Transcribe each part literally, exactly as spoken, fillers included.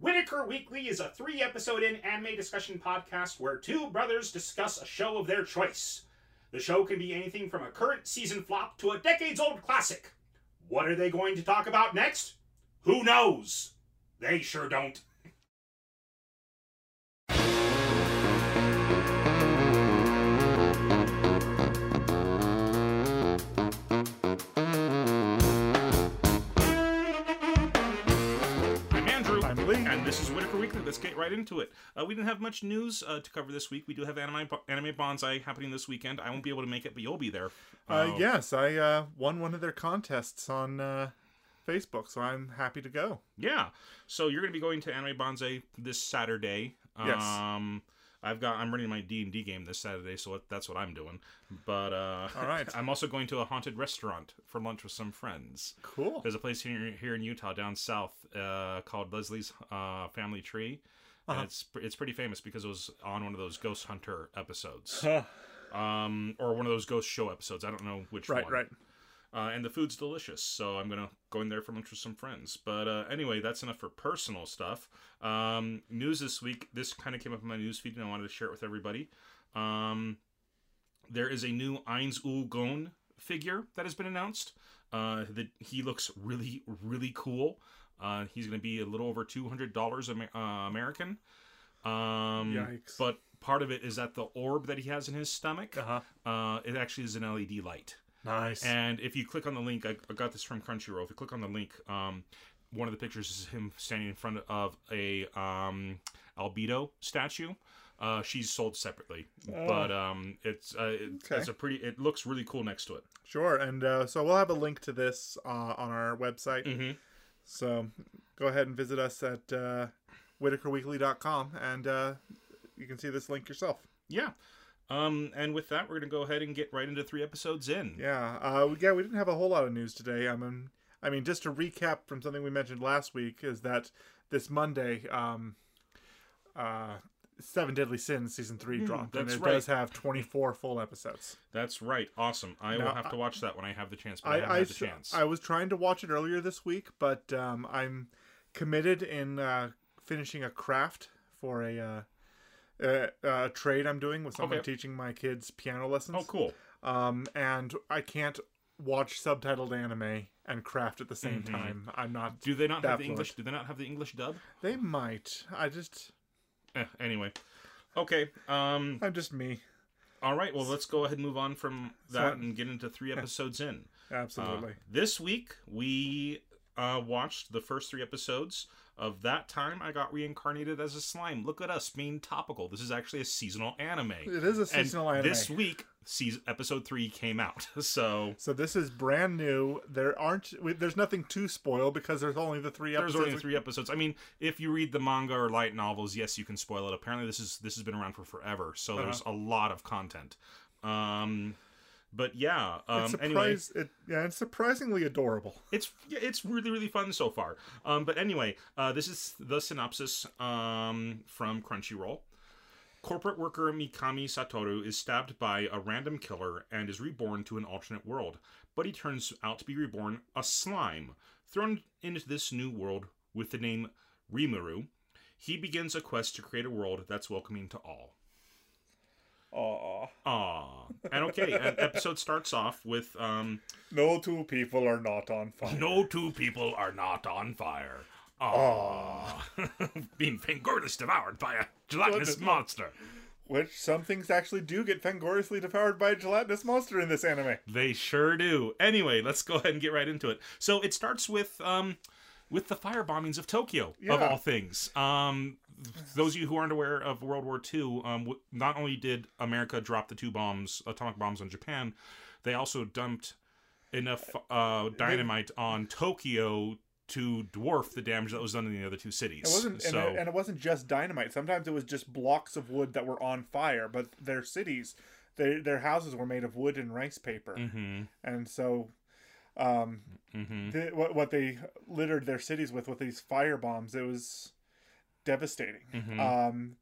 Whitaker Weekly is a three-episode in anime discussion podcast where two brothers discuss a show of their choice. The show can be anything from a current season flop to a decades-old classic. What are they going to talk about next? Who knows? They sure don't. And this is Whitaker Weekly. Let's get right into it. Uh, we didn't have much news uh, to cover this week. We do have Anime Anime Banzai happening this weekend. I won't be able to make it, but you'll be there. Uh, uh, yes, I uh, won one of their contests on uh, Facebook, so I'm happy to go. Yeah. So you're going to be going to Anime Banzai this Saturday. Yes. Um, I've got. I'm running my D and D game this Saturday, so that's what I'm doing. But uh, all right. I'm also going to a haunted restaurant for lunch with some friends. Cool. There's a place here here in Utah, down south, uh, called Leslie's uh, Family Tree, uh-huh. and it's it's pretty famous because it was on one of those Ghost Hunter episodes, huh. um, or one of those Ghost Show episodes. I don't know which right, one. Right, right. Uh, and the food's delicious, so I'm going to go in there for lunch with some friends. But uh, anyway, that's enough for personal stuff. Um, news this week, this kind of came up in my news feed, and I wanted to share it with everybody. Um, there is a new Einzulgon figure that has been announced. Uh, that he looks really, really cool. Uh, he's going to be a little over two hundred dollars Amer- uh, American. Um, Yikes. But part of it is that the orb that he has in his stomach, uh-huh. uh, it actually is an L E D light. Nice. And if you click on the link, I, I got this from Crunchyroll. If you click on the link, um, one of the pictures is him standing in front of a um, Albedo statue. Uh, she's sold separately, oh. but um, it's uh, it, okay. it's a pretty. It looks really cool next to it. Sure, and uh, so we'll have a link to this uh, on our website. Mm-hmm. So go ahead and visit us at uh, whitaker weekly dot com, and uh, you can see this link yourself. Yeah. Um, and with that, we're going to go ahead and get right into three episodes in. Yeah, uh, we, yeah, we didn't have a whole lot of news today. I mean, I mean, just to recap from something we mentioned last week is that this Monday, um, uh, Seven Deadly Sins Season three mm, dropped. That's and it right. does have twenty-four full episodes. That's right. Awesome. I now, will have to watch that when I have the chance, but I, I haven't I, had the chance. I was trying to watch it earlier this week, but um, I'm committed in uh, finishing a craft for a... Uh, Uh, uh, trade I'm doing with someone okay. teaching my kids piano lessons. Oh, cool. Um, and I can't watch subtitled anime and craft at the same mm-hmm. time. I'm not. Do they not have the fluent. English? Do they not have the English dub? They might. I just. Eh, anyway, okay. Um, I'm just me. All right. Well, let's go ahead and move on from that so, and get into three episodes in. Absolutely. Uh, this week we uh, watched the first three episodes of That Time I Got Reincarnated as a Slime. Look at us being topical. This is actually a seasonal anime. It is a seasonal and anime. This week, season, episode three came out. So, so this is brand new. There aren't. There's nothing to spoil because there's only the three. Episodes. There's only three episodes. I mean, if you read the manga or light novels, yes, you can spoil it. Apparently, this is this has been around for forever. So uh-huh. there's a lot of content. Um, but yeah. Um, it's anyway, it, yeah, it's surprisingly adorable. It's it's really really fun so far. Um, but anyway, uh, this is the synopsis um, from Crunchyroll. Corporate worker Mikami Satoru is stabbed by a random killer and is reborn to an alternate world. But he turns out to be reborn a slime. Thrown into this new world with the name Rimuru, he begins a quest to create a world that's welcoming to all. Aww. Aww. And okay, an episode starts off with... Um, no two people are not on fire. No two people are not on fire. Aww. Aww. Being fangoriously devoured by a gelatinous monster. Which, some things actually do get fangoriously devoured by a gelatinous monster in this anime. They sure do. Anyway, let's go ahead and get right into it. So it starts with... Um, With the fire bombings of Tokyo, yeah. of all things. Um, those of you who aren't aware of World War Two, um, w- not only did America drop the two bombs, atomic bombs on Japan, they also dumped enough uh, dynamite on Tokyo to dwarf the damage that was done in the other two cities. It wasn't, so, and, it, and it wasn't just dynamite. Sometimes it was just blocks of wood that were on fire, but their cities, their, their houses were made of wood and rice paper. Mm-hmm. And so... Um, mm-hmm. the, what what they littered their cities with with these fire bombs, it was devastating. Mm-hmm. Um,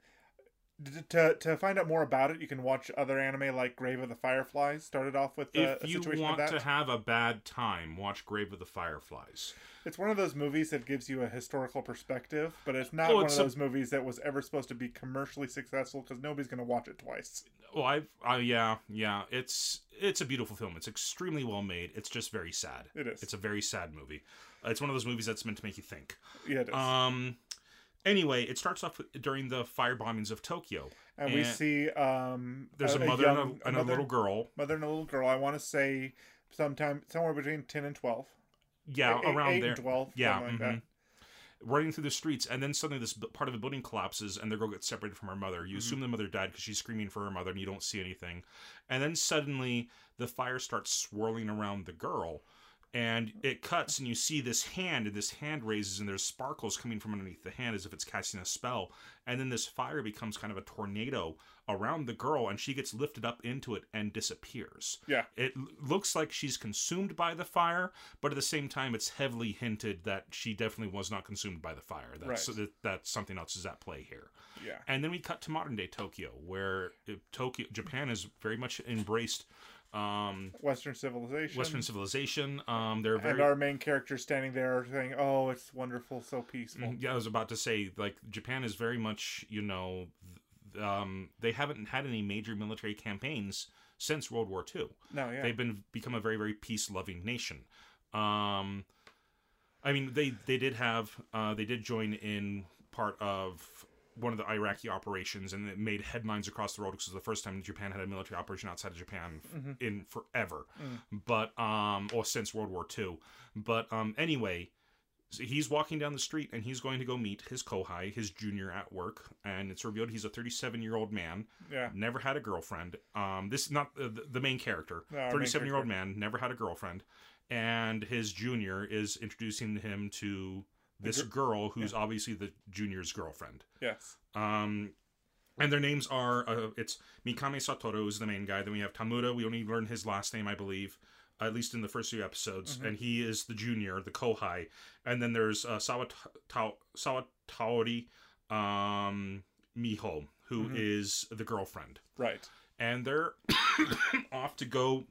To to find out more about it, you can watch other anime like Grave of the Fireflies. Started off with uh, a situation like that. If you want to have a bad time, watch Grave of the Fireflies. It's one of those movies that gives you a historical perspective, but it's not oh, one it's of those a... movies that was ever supposed to be commercially successful because nobody's going to watch it twice. Well, I uh, yeah, yeah. It's it's a beautiful film. It's extremely well made. It's just very sad. It is. It's a very sad movie. Uh, it's one of those movies that's meant to make you think. Yeah, it is. Um... Anyway, it starts off during the fire bombings of Tokyo. And, and we see... Um, there's a, a mother young, and, a, and mother, a little girl. Mother and a little girl. I want to say sometime somewhere between ten and twelve. Yeah, eight, around eight there. eight and twelve. Yeah. Like mm-hmm. that. Running through the streets. And then suddenly this part of the building collapses and the girl gets separated from her mother. You mm-hmm. assume the mother died because she's screaming for her mother and you don't see anything. And then suddenly the fire starts swirling around the girl. And it cuts and you see this hand, and this hand raises, and there's sparkles coming from underneath the hand as if it's casting a spell. And then this fire becomes kind of a tornado around the girl, and she gets lifted up into it and disappears. Yeah. It looks like she's consumed by the fire, but at the same time, it's heavily hinted that she definitely was not consumed by the fire. That's, right. That's something else is at play here. Yeah. And then we cut to modern-day Tokyo, where Tokyo, Japan has very much embraced... Um, Western civilization. Western civilization. Um, they're very... And our main character standing there saying, "Oh, it's wonderful, so peaceful." Yeah, I was about to say, like, Japan is very much, you know, um, they haven't had any major military campaigns since World War Two. No, yeah, they've been become a very, very peace-loving nation. Um, I mean, they they did have uh, they did join in part of one of the Iraqi operations, and it made headlines across the world because it was the first time Japan had a military operation outside of Japan mm-hmm. in forever. Mm. But, um, or since World War Two. But, um, anyway, so he's walking down the street and he's going to go meet his kohai, his junior at work. And it's revealed he's a thirty-seven year old man. Yeah. Never had a girlfriend. Um, this is not uh, the main character, thirty-seven year old man, never had a girlfriend. And his junior is introducing him to this girl who's yeah. obviously the junior's girlfriend. Yes. Um, and their names are, uh, it's Mikami Satoru is the main guy. Then we have Tamura. We only learn his last name, I believe, at least in the first few episodes. Mm-hmm. And he is the junior, the kohai. And then there's uh, Sawata- Sawataori um, Miho, who mm-hmm. is the girlfriend. Right. And they're off to go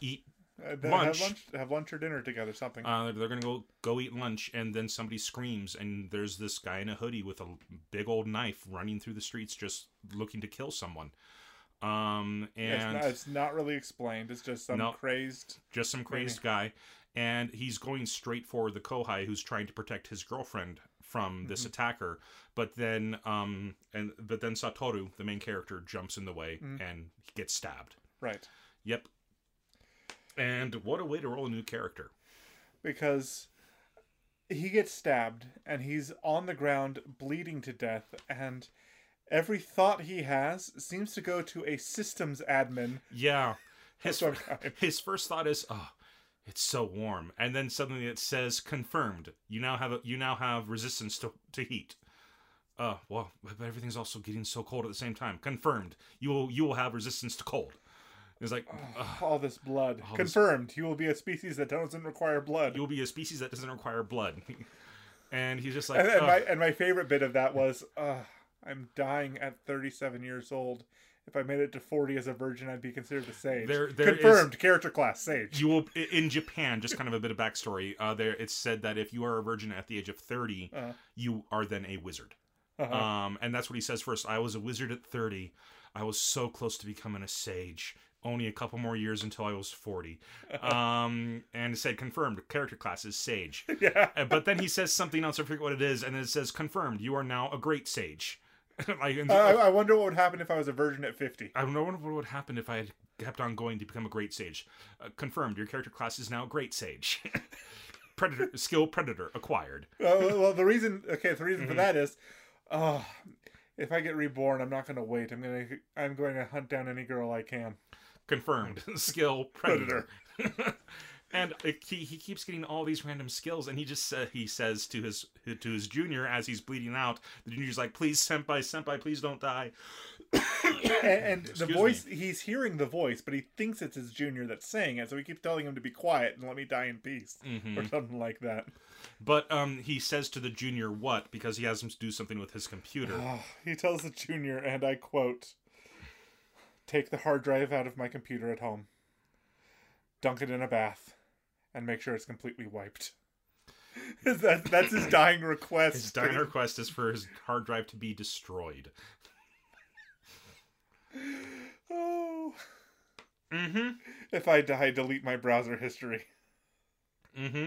eat Uh, lunch. Have lunch, have lunch or dinner together, something. Uh, they're gonna go go eat lunch, and then somebody screams, and there's this guy in a hoodie with a big old knife running through the streets, just looking to kill someone. Um, and it's not, it's not really explained. It's just some no, crazed, just some crazed guy, and he's going straight for the kohai, who's trying to protect his girlfriend from this mm-hmm. attacker. But then, um, and but then Satoru, the main character, jumps in the way mm. and he gets stabbed. Right. Yep. And what a way to roll a new character. Because he gets stabbed, and he's on the ground bleeding to death, and every thought he has seems to go to a systems admin. Yeah. His, his first thought is, oh, it's so warm. And then suddenly it says, confirmed. You now have a, you now have resistance to, to heat. Uh, well, but everything's also getting so cold at the same time. Confirmed. You will, you will have resistance to cold. It's like ugh, all this blood. All confirmed. This... You will be a species that doesn't require blood. You will be a species that doesn't require blood. And he's just like, and, and my and my favorite bit of that was, uh, I'm dying at thirty-seven years old. If I made it to forty as a virgin, I'd be considered a sage. There, there confirmed is, character class sage. You will in Japan. Just kind of a bit of backstory. Uh, there it's said that if you are a virgin at the age of thirty, uh-huh. you are then a wizard. Uh-huh. Um, and that's what he says first. I was a wizard at thirty. I was so close to becoming a sage. Only a couple more years until I was forty. Um, and it said, confirmed, character class is sage. Yeah. But then he says something else, I forget what it is, and then it says, confirmed, you are now a great sage. like, uh, I, I wonder what would happen if I was a virgin at fifty. I wonder what would happen if I had kept on going to become a great sage. Uh, confirmed, your character class is now a great sage. predator, skill predator acquired. uh, well, the reason, okay, the reason mm-hmm. for that is, oh, if I get reborn, I'm not going to wait. I'm going to, I'm going to hunt down any girl I can. Confirmed. Skill predator. predator. And it, he, he keeps getting all these random skills, and he just uh, he says to his to his junior as he's bleeding out, the junior's like, "Please, senpai, senpai, please don't die." and and the voice, me. he's hearing the voice, but he thinks it's his junior that's saying it, so he keeps telling him to be quiet and let me die in peace, mm-hmm. or something like that. But um, he says to the junior what, because he has him to do something with his computer. Oh, he tells the junior, and I quote, "Take the hard drive out of my computer at home. Dunk it in a bath. And make sure it's completely wiped." that, that's his dying request. His dying request is for his hard drive to be destroyed. Oh. Mm-hmm. If I die, delete my browser history. Mm-hmm.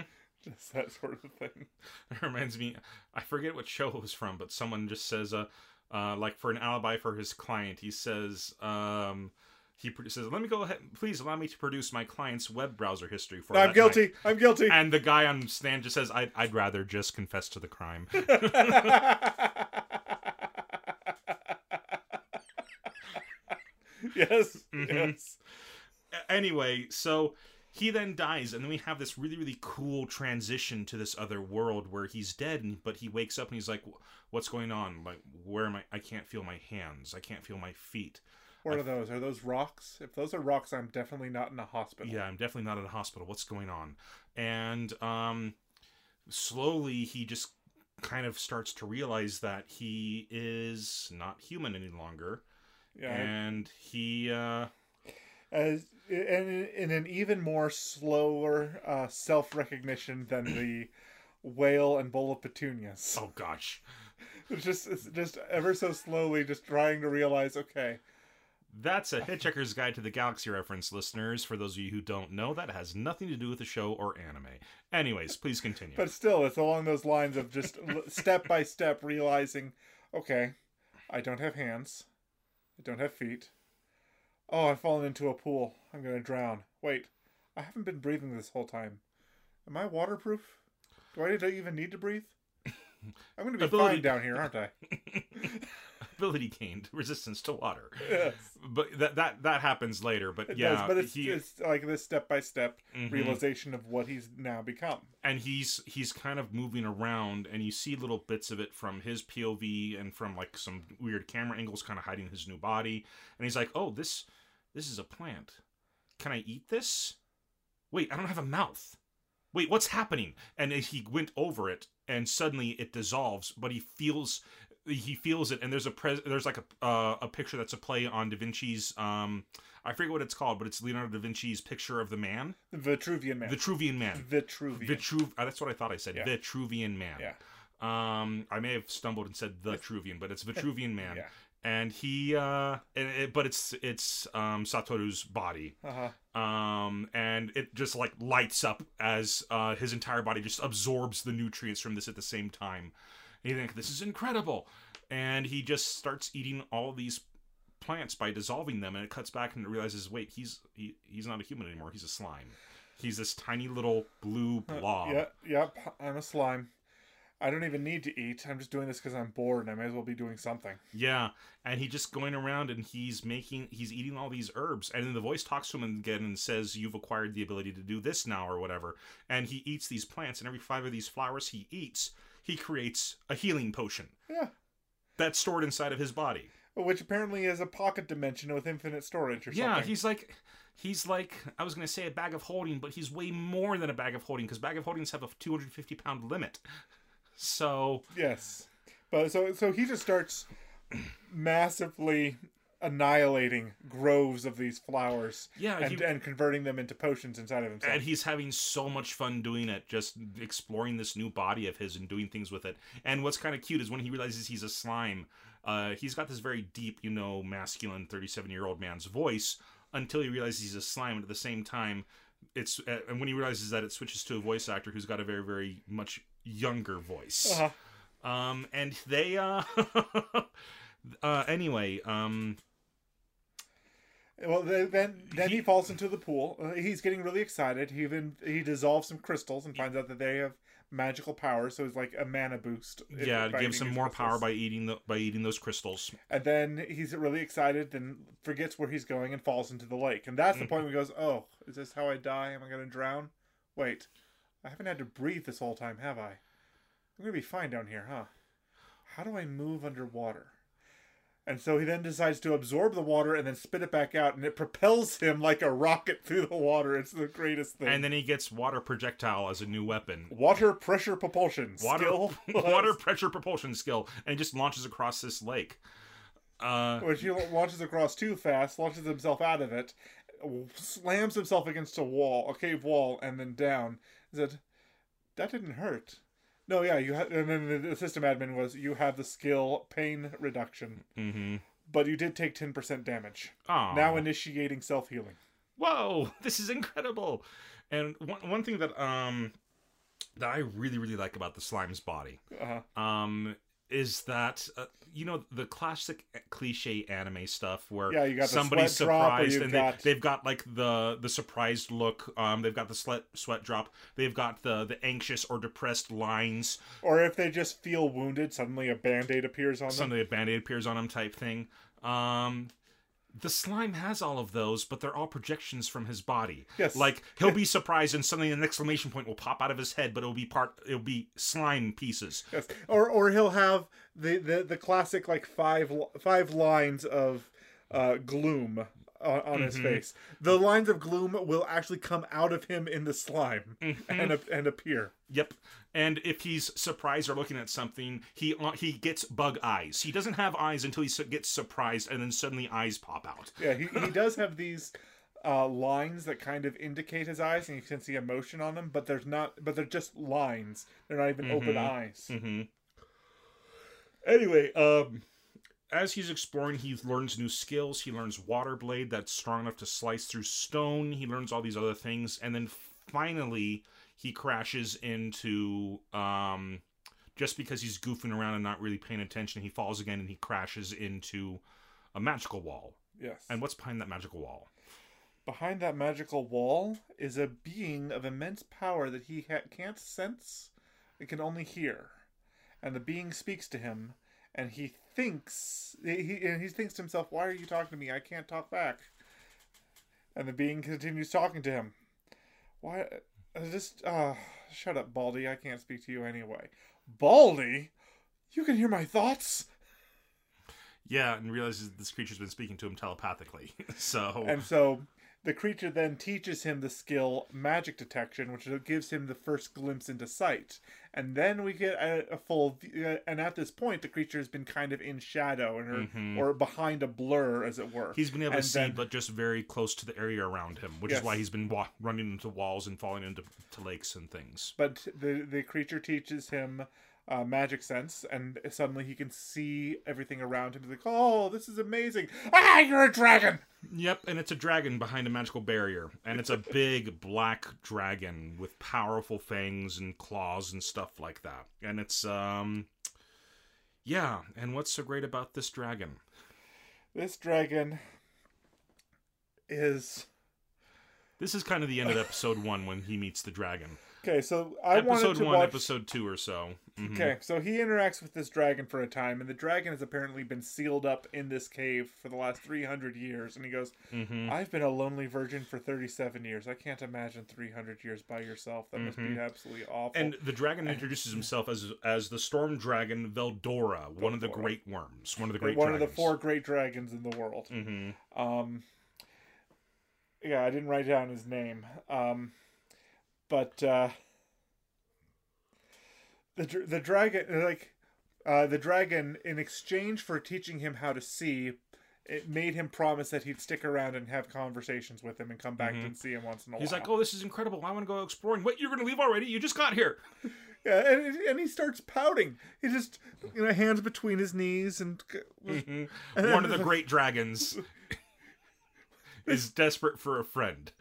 Just that sort of thing. It reminds me, I forget what show it was from, but someone just says, uh, uh, like for an alibi for his client, he says, um... He says, "Let me go ahead. Please allow me to produce my client's web browser history for." No, I'm guilty. Night. I'm guilty. And the guy on stand just says, "I'd, I'd rather just confess to the crime." Yes. Mm-hmm. Yes. Anyway, so he then dies, and then we have this really, really cool transition to this other world where he's dead, but he wakes up and he's like, "What's going on? Like, where am I? I can't feel my hands. I can't feel my feet." What are those? Are those rocks? If those are rocks, I'm definitely not in a hospital. Yeah, I'm definitely not in a hospital. What's going on? And um, slowly he just kind of starts to realize that he is not human any longer. Yeah, and he... Uh, as in, in an even more slower uh, self-recognition than the whale and bowl of petunias. Oh, gosh. It's just, it's just ever so slowly just trying to realize, okay... That's a Hitchhiker's Guide to the Galaxy reference, listeners. For those of you who don't know, that has nothing to do with the show or anime. Anyways, please continue. But still, it's along those lines of just step by step realizing, okay, I don't have hands. I don't have feet. Oh, I've fallen into a pool. I'm going to drown. Wait, I haven't been breathing this whole time. Am I waterproof? Do I even need to breathe? I'm going to be Ability. fine down here, aren't I? Ability gained, resistance to water. Yes. But that that that happens later. But it yeah, does, but it's, he, it's like this step by step mm-hmm. realization of what he's now become. And he's he's kind of moving around, and you see little bits of it from his P O V and from like some weird camera angles, kind of hiding his new body. And he's like, "Oh, this this is a plant. Can I eat this? Wait, I don't have a mouth. Wait, what's happening?" And he went over it, and suddenly it dissolves, but he feels. He feels it, and there's a pres- there's like a uh, a picture that's a play on Da Vinci's um I forget what it's called, but it's Leonardo da Vinci's picture of the man, the Vitruvian Man, Vitruvian Man, Vitruvian, Vitruv. Oh, that's what I thought I said, yeah. Vitruvian Man. Yeah. Um, I may have stumbled and said the Vitruvian, but it's Vitruvian Man. Yeah. And he uh, and it, but it's it's um Satoru's body. Uh-huh. Um, and it just like lights up as uh his entire body just absorbs the nutrients from this at the same time. And you think, this is incredible. And he just starts eating all these plants by dissolving them. And it cuts back and realizes, wait, he's he, he's not a human anymore. He's a slime. He's this tiny little blue blob. Uh, yeah, yep, yeah, I'm a slime. I don't even need to eat. I'm just doing this because I'm bored and I may as well be doing something. Yeah. And he's just going around and he's making, he's eating all these herbs. And then the voice talks to him again and says, "You've acquired the ability to do this now," or whatever. And he eats these plants, and every five of these flowers he eats, he creates a healing potion. Yeah. That's stored inside of his body. Which apparently is a pocket dimension with infinite storage or yeah, something. Yeah, he's like, he's like, I was going to say a bag of holding, but he's way more than a bag of holding, because bag of holdings have a two hundred fifty pound limit. So. Yes. But so, so he just starts massively annihilating groves of these flowers, yeah, and, he, and converting them into potions inside of himself. And he's having so much fun doing it, just exploring this new body of his and doing things with it. And what's kind of cute is when he realizes he's a slime, uh, he's got this very deep, you know, masculine thirty-seven-year-old man's voice until he realizes he's a slime. And at the same time, it's uh, and when he realizes that, it switches to a voice actor who's got a very, very much younger voice. Uh-huh. Um, and they... Uh, uh, anyway... Um, Well, then then he, he falls into the pool. He's getting really excited. He even he dissolves some crystals and finds out that they have magical power. So it's like a mana boost. Yeah, it gives him more crystals. power by eating the by eating those crystals. And then he's really excited, then forgets where he's going and falls into the lake. And that's the mm-hmm. point where he goes, "Oh, is this how I die? Am I going to drown? Wait, I haven't had to breathe this whole time, have I? I'm going to be fine down here, huh? How do I move underwater? And so he then decides to absorb the water and then spit it back out, and it propels him like a rocket through the water. It's the greatest thing. And then he gets water projectile as a new weapon. Water pressure propulsion water, skill. Water pressure propulsion skill. And he just launches across this lake. Uh, Which he launches across too fast, launches himself out of it, slams himself against a wall, a cave wall, and then down. He said, that didn't hurt. No, yeah, you ha- and then the system admin was, you have the skill pain reduction, mm-hmm. but you did take ten percent damage. Aww. Now initiating self-healing. Whoa, this is incredible. And one one thing that um that I really, really like about the slime's body uh-huh. um is that, uh, you know, the classic cliche anime stuff where yeah, you got somebody's surprised and got... They, they've got like the, the surprised look. Um, they've got the sweat, sweat drop. They've got the, the anxious or depressed lines. Or if they just feel wounded, suddenly a Band-Aid appears on them. Suddenly a Band-Aid appears on them type thing. Um... The slime has all of those, but they're all projections from his body. Yes. Like, he'll be surprised and suddenly an exclamation point will pop out of his head, but it'll be part, it'll be slime pieces. Yes. Or or he'll have the, the, the classic, like, five five lines of uh, gloom on, on mm-hmm. his face. The lines of gloom will actually come out of him in the slime mm-hmm. and and appear. Yep. And if he's surprised or looking at something, he he gets bug eyes. He doesn't have eyes until he su- gets surprised, and then suddenly eyes pop out. Yeah, he, he does have these uh, lines that kind of indicate his eyes, and you can see emotion on them. But there's not. But they're just lines. They're not even mm-hmm. open eyes. Mm-hmm. Anyway, um, as he's exploring, he learns new skills. He learns water blade that's strong enough to slice through stone. He learns all these other things, and then finally. He crashes into, um, just because he's goofing around and not really paying attention, he falls again and he crashes into a magical wall. Yes. And what's behind that magical wall? Behind that magical wall is a being of immense power that he ha- can't sense, it can only hear. And the being speaks to him, and he thinks, he, and he thinks to himself, why are you talking to me? I can't talk back. And the being continues talking to him. Why... Just, uh, shut up, Baldy. I can't speak to you anyway. Baldy? You can hear my thoughts? Yeah, and realizes this creature's been speaking to him telepathically. So And so, the creature then teaches him the skill magic detection, which gives him the first glimpse into sight. And then we get a, a full... Uh, and at this point, the creature has been kind of in shadow, or, mm-hmm. or behind a blur, as it were. He's been able and to see, then, but just very close to the area around him, which yes. is why he's been wa- running into walls and falling into to lakes and things. But the, the creature teaches him uh, magic sense, and suddenly he can see everything around him. He's like, oh, this is amazing. Ah, you're a dragon! Yep, and it's a dragon behind a magical barrier. And it's a big black dragon with powerful fangs and claws and stuff like that. And it's, um... yeah, and what's so great about this dragon? This dragon is... This is kind of the end of episode one when he meets the dragon. Okay, so I episode wanted to Episode one, watch... episode two or so. Mm-hmm. Okay, so he interacts with this dragon for a time, and the dragon has apparently been sealed up in this cave for the last three hundred years. And he goes, mm-hmm. I've been a lonely virgin for thirty-seven years. I can't imagine three hundred years by yourself. That mm-hmm. must be absolutely awful. And the dragon introduces himself as as the storm dragon Veldora, Veldora. one of the great worms. One of the great one dragons. One of the four great dragons in the world. Mm-hmm. Um, yeah, I didn't write down his name. Um... But uh, the the dragon, like uh, the dragon, in exchange for teaching him how to see, it made him promise that he'd stick around and have conversations with him and come back mm-hmm. and see him once in a while. He's like, "Oh, this is incredible! I want to go exploring." What? You're going to leave already? You just got here. Yeah, and and he starts pouting. He just, you know, hands between his knees and, mm-hmm. and one of the great dragons. Is desperate for a friend.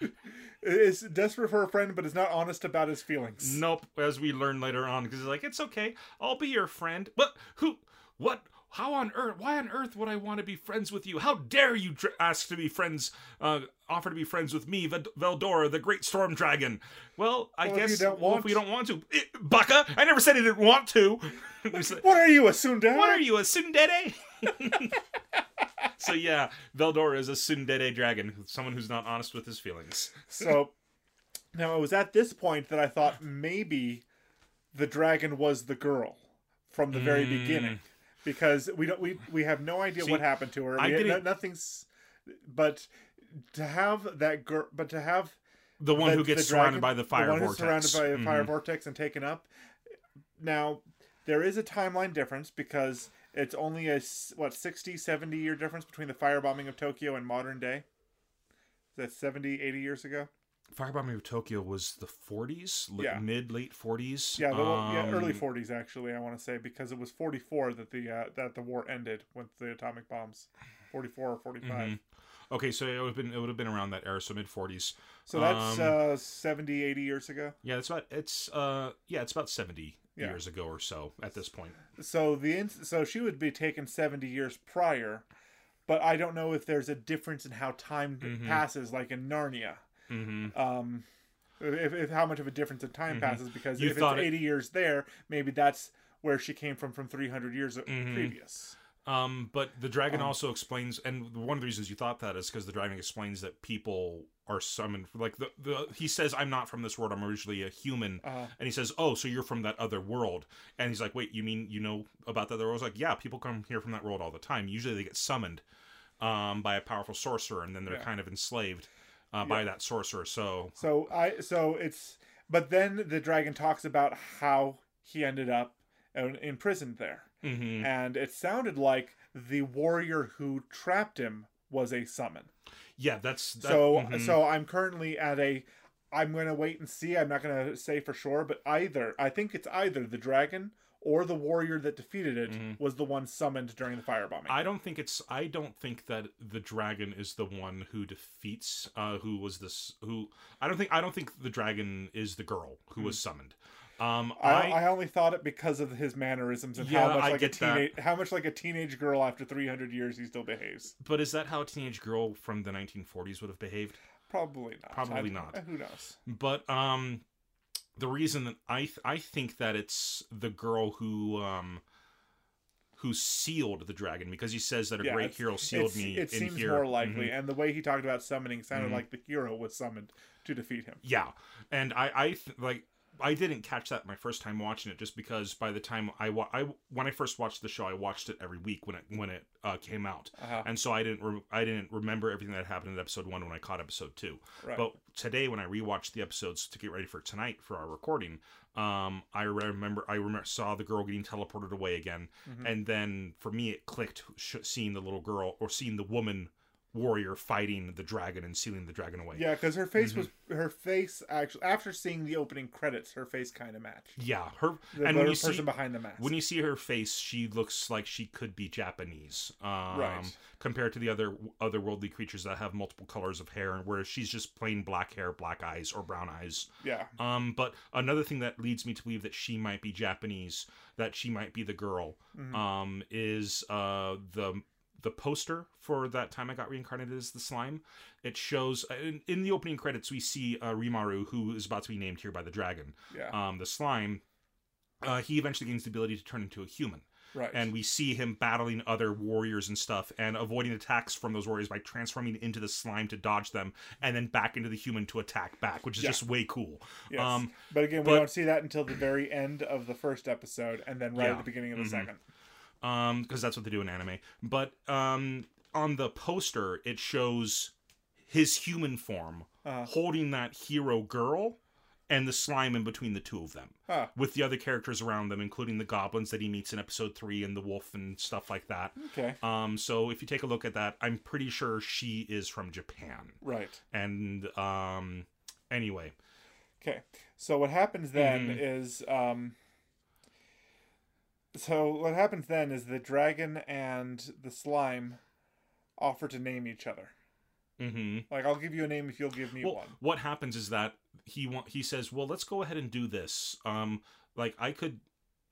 Is desperate for a friend, but is not honest about his feelings. Nope, as we learn later on, because he's like, it's okay, I'll be your friend. But who, what, how on earth, why on earth would I want to be friends with you? How dare you dr- ask to be friends, uh, offer to be friends with me, v- Veldora, the great storm dragon? Well, I well, guess if you don't well, want, if we don't want to. It, Baka, I never said I didn't want to. What are you, a tsundere? What are you, a tsundere? So yeah, Veldora is a tsundere dragon, someone who's not honest with his feelings. So Now, it was at this point that I thought maybe the dragon was the girl from the very mm. beginning, because we don't we we have no idea See, what happened to her. We I had, no, nothing's but to have that girl, but to have the one the, who gets surrounded dragon, by the fire the one vortex, who's surrounded by a fire mm. vortex and taken up. Now, there is a timeline difference because it's only a what sixty, seventy year difference between the firebombing of Tokyo and modern day. Is that seventy, eighty years ago? Firebombing of Tokyo was the forties, yeah. mid late forties. Yeah, the, um, yeah, early forties actually. I want to say because it was forty-four that the uh, that the war ended with the atomic bombs, forty-four or forty-five. Mm-hmm. Okay, so it would have been it would have been around that era, so mid forties. So that's um, uh, seventy, eighty years ago. Yeah, it's about it's uh yeah it's about seventy yeah. years ago or so at this point. So the so she would be taken seventy years prior, but I don't know if there's a difference in how time mm-hmm. passes, like in Narnia. Mm-hmm. Um, if, if how much of a difference in time mm-hmm. passes, because you if it's eighty it... years there, maybe that's where she came from from three hundred years mm-hmm. previous. Um, but the dragon um, also explains, and one of the reasons you thought that is because the dragon explains that people are summoned. Like the, the he says, "I'm not from this world. I'm originally a human," uh, and he says, "Oh, so you're from that other world?" And he's like, "Wait, you mean you know about that other world?" I was like, "Yeah, people come here from that world all the time. Usually they get summoned um, by a powerful sorcerer, and then they're yeah. kind of enslaved." Uh, by yeah. that sorcerer, so so I so it's but then the dragon talks about how he ended up in, imprisoned there, mm-hmm. and it sounded like the warrior who trapped him was a summon. Yeah, that's that, so. Mm-hmm. So I'm currently at a. I'm gonna wait and see. I'm not gonna say for sure, but either I think it's either the dragon or the warrior that defeated it mm-hmm. was the one summoned during the firebombing. I don't think it's. I don't think that the dragon is the one who defeats. Uh, who was this? Who I don't think. I don't think the dragon is the girl who mm-hmm. was summoned. Um, I, I, I only thought it because of his mannerisms and yeah, how much I like a teenage, that. how much like a teenage girl after three hundred years he still behaves. But is that how a teenage girl from the nineteen forties would have behaved? Probably not. Probably not. Who knows? But um. The reason that I th- I think that it's the girl who um who sealed the dragon, because he says that a yeah, great hero sealed me in here. It seems more likely, mm-hmm. and the way he talked about summoning sounded mm-hmm. like the hero was summoned to defeat him. Yeah, and I I th- like I didn't catch that my first time watching it, just because by the time I wa- I when I first watched the show, I watched it every week when it when it uh, came out, uh-huh. and so I didn't re- I didn't remember everything that happened in episode one when I caught episode two. Right. But today, when I rewatched the episodes to get ready for tonight for our recording, um, I remember I remember saw the girl getting teleported away again, mm-hmm. and then for me it clicked sh- seeing the little girl or seeing the woman warrior fighting the dragon and sealing the dragon away. Yeah, because her face mm-hmm. was her face actually after seeing the opening credits, her face kind of matched. Yeah, her the and when you person see, behind the mask. When you see her face, she looks like she could be Japanese. Um right. Compared to the other otherworldly creatures that have multiple colors of hair, and where she's just plain black hair, black eyes, or brown eyes. Yeah. Um. But another thing that leads me to believe that she might be Japanese, that she might be the girl, mm-hmm. um, is uh the. the poster for That Time I Got Reincarnated as the Slime. It shows in, in the opening credits, we see uh, Rimuru, who is about to be named here by the dragon. Yeah. Um, the slime, uh, he eventually gains the ability to turn into a human. Right. And we see him battling other warriors and stuff and avoiding attacks from those warriors by transforming into the slime to dodge them and then back into the human to attack back, which is yeah. just way cool. Yes. Um, but again, we but, don't see that until the very end of the first episode and then right yeah. at the beginning of the mm-hmm. second. Um, because that's what they do in anime. But um, on the poster, it shows his human form uh-huh. holding that hero girl and the slime in between the two of them, huh. with the other characters around them, including the goblins that he meets in episode three and the wolf and stuff like that. Okay. Um, so if you take a look at that, I'm pretty sure she is from Japan. Right. And um, anyway. Okay. So what happens then mm-hmm. is... Um... So what happens then is the dragon and the slime offer to name each other. Mm-hmm. Like, I'll give you a name if you'll give me well, one. What happens is that he wa- he says, well, let's go ahead and do this. Um, like, I could...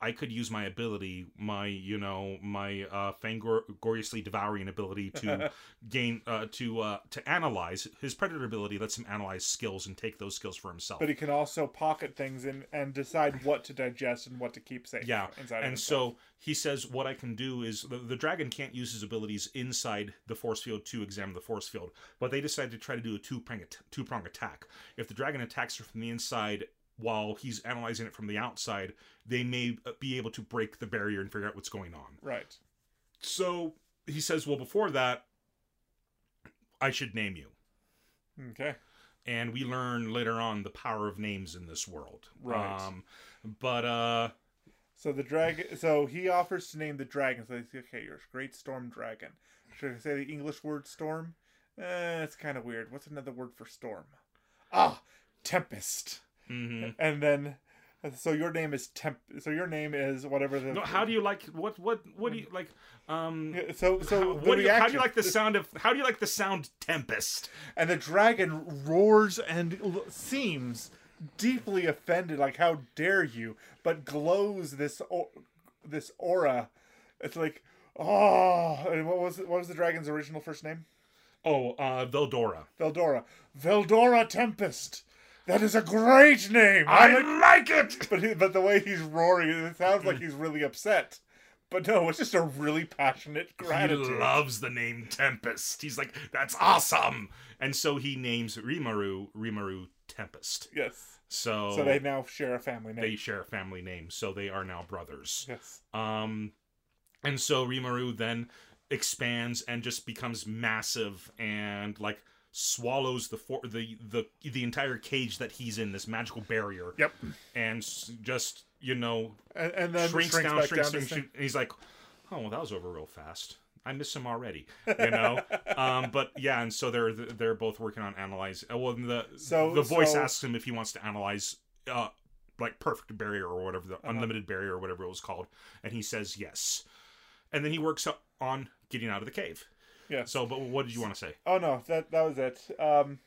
I could use my ability, my, you know, my uh, fangoriously devouring ability to gain, uh, to uh, to analyze. His predator ability lets him analyze skills and take those skills for himself. But he can also pocket things and, and decide what to digest and what to keep safe. Yeah, inside and so he says what I can do is, the, the dragon can't use his abilities inside the force field to examine the force field, but they decide to try to do a two-prong two-prong attack. If the dragon attacks her from the inside while he's analyzing it from the outside, they may be able to break the barrier and figure out what's going on. Right. So he says, well, before that, I should name you. Okay. And we learn later on the power of names in this world. Right. Um, but, uh... So the dragon... So he offers to name the dragon. So he's, okay, you're a great storm dragon. Should I say the English word storm? Eh, it's kind of weird. What's another word for storm? Ah! Tempest. Mm-hmm. And then... So your name is Temp. So your name is whatever. The, no, how do you like what? What? What do you like? Um. So so. What do you, how do you like the sound of? How do you like the sound Tempest? And the dragon roars and seems deeply offended, like how dare you? But glows this or, this aura. It's like, oh. And what was what was the dragon's original first name? Oh, uh, Veldora. Veldora. Veldora Tempest. That is a great name. I, I like it. But he, but the way he's roaring, it sounds like he's really upset. But no, it's just a really passionate gratitude. He loves the name Tempest. He's like, that's awesome. And so he names Rimuru Rimuru Tempest. Yes. So so they now share a family name. They share a family name. So they are now brothers. Yes. Um, and so Rimuru then expands and just becomes massive and like. Swallows the for the the the entire cage that he's in, this magical barrier. Yep, and just you know, and, and then shrinks, shrinks down, shrinks down. down and he's like, "Oh, well, that was over real fast. I miss him already." You know, um, but yeah, and so they're they're both working on analyze. Well, the so, the voice so... asks him if he wants to analyze, uh, like perfect barrier or whatever the uh-huh. unlimited barrier or whatever it was called, and he says yes, and then he works on getting out of the cave. Yeah. So, but what did you want to say? Oh, no, that that was it. Um,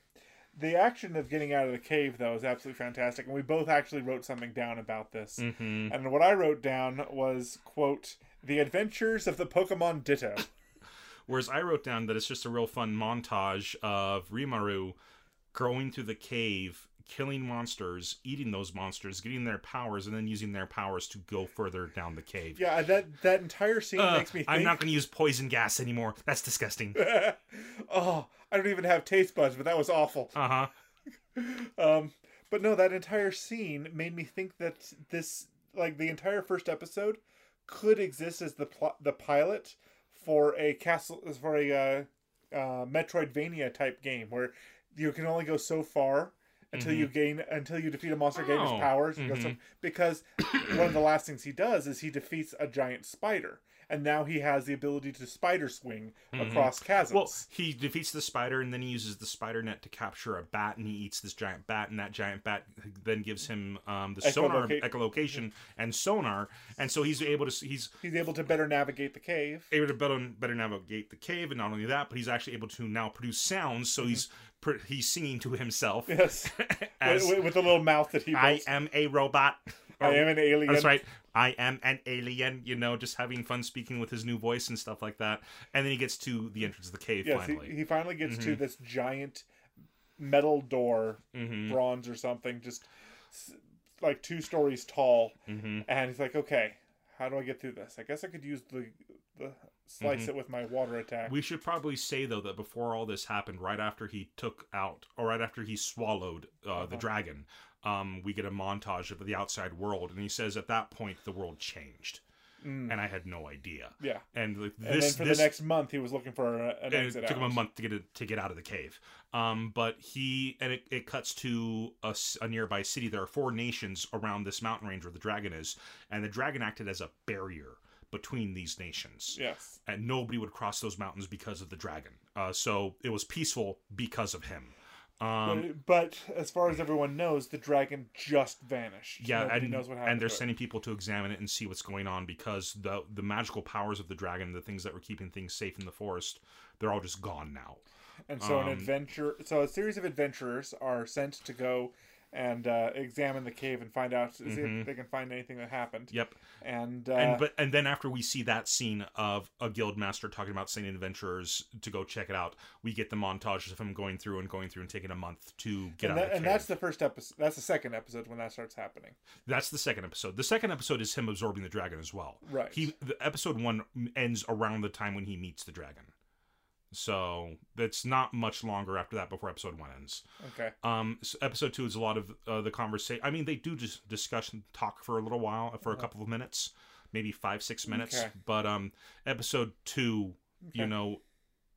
the action of getting out of the cave, though, is absolutely fantastic. And we both actually wrote something down about this. Mm-hmm. And what I wrote down was, quote, "The Adventures of the Pokemon Ditto." Whereas I wrote down that it's just a real fun montage of Rimuru going through the cave, killing monsters, eating those monsters, getting their powers, and then using their powers to go further down the cave. Yeah, that that entire scene uh, makes me think... I'm not going to use poison gas anymore. That's disgusting. Oh, I don't even have taste buds, but that was awful. Uh-huh. um, but no, that entire scene made me think that this, like, the entire first episode could exist as the pl- the pilot for a castle, for a uh, uh, Metroidvania type game where you can only go so far until mm-hmm. you gain, until you defeat a monster, oh. gain his powers, and mm-hmm. goes, because one of the last things he does is he defeats a giant spider, and now he has the ability to spider swing mm-hmm. across chasms. Well, he defeats the spider, and then he uses the spider net to capture a bat, and he eats this giant bat, and that giant bat then gives him um, the Echoloca- sonar echolocation and sonar, and so he's able to he's he's able to better navigate the cave, able to better better navigate the cave, and not only that, but he's actually able to now produce sounds. So mm-hmm. he's He's singing to himself. Yes. As, with, with a little mouth that he built. I am a robot. Or, I am an alien. That's right. I am an alien. You know, just having fun speaking with his new voice and stuff like that. And then he gets to the entrance of the cave yes, finally. He, he finally gets mm-hmm. to this giant metal door, mm-hmm. bronze or something, just like two stories tall. Mm-hmm. And he's like, okay, how do I get through this? I guess I could use the... the slice mm-hmm. it with my water attack. We should probably say, though, that before all this happened, right after he took out, or right after he swallowed uh, uh-huh. the dragon, um, we get a montage of the outside world, and he says at that point the world changed. Mm. And I had no idea. Yeah. And, like, this, and then for this, the next month, he was looking for an and exit. It took out. him a month to get a, to get out of the cave. Um, but he and it, it cuts to a, a nearby city. There are four nations around this mountain range where the dragon is, and the dragon acted as a barrier between these nations. Yes. And nobody would cross those mountains because of the dragon. Uh, so it was peaceful because of him. Um, but, but as far as everyone knows, the dragon just vanished. Yeah, Nobody and, knows what happened and they're to sending it. people to examine it and see what's going on, because the the magical powers of the dragon, the things that were keeping things safe in the forest, they're all just gone now. And so um, an adventure... So a series of adventurers are sent to go and uh, examine the cave and find out, mm-hmm. see if they can find anything that happened. Yep. And uh, and but and then after we see that scene of a guild master talking about sending adventurers to go check it out, we get the montages of him going through and going through and taking a month to get and out that, of the and cave. And that's the first episode. That's the second episode when that starts happening. That's the second episode. The second episode is him absorbing the dragon as well. Right. He the episode one ends around the time when he meets the dragon. So that's not much longer after that before episode one ends. Okay. Um, so episode two is a lot of uh, the conversation. I mean, they do just discuss and talk for a little while, for a couple of minutes, maybe five, six minutes. Okay. But um, episode two, okay. you know,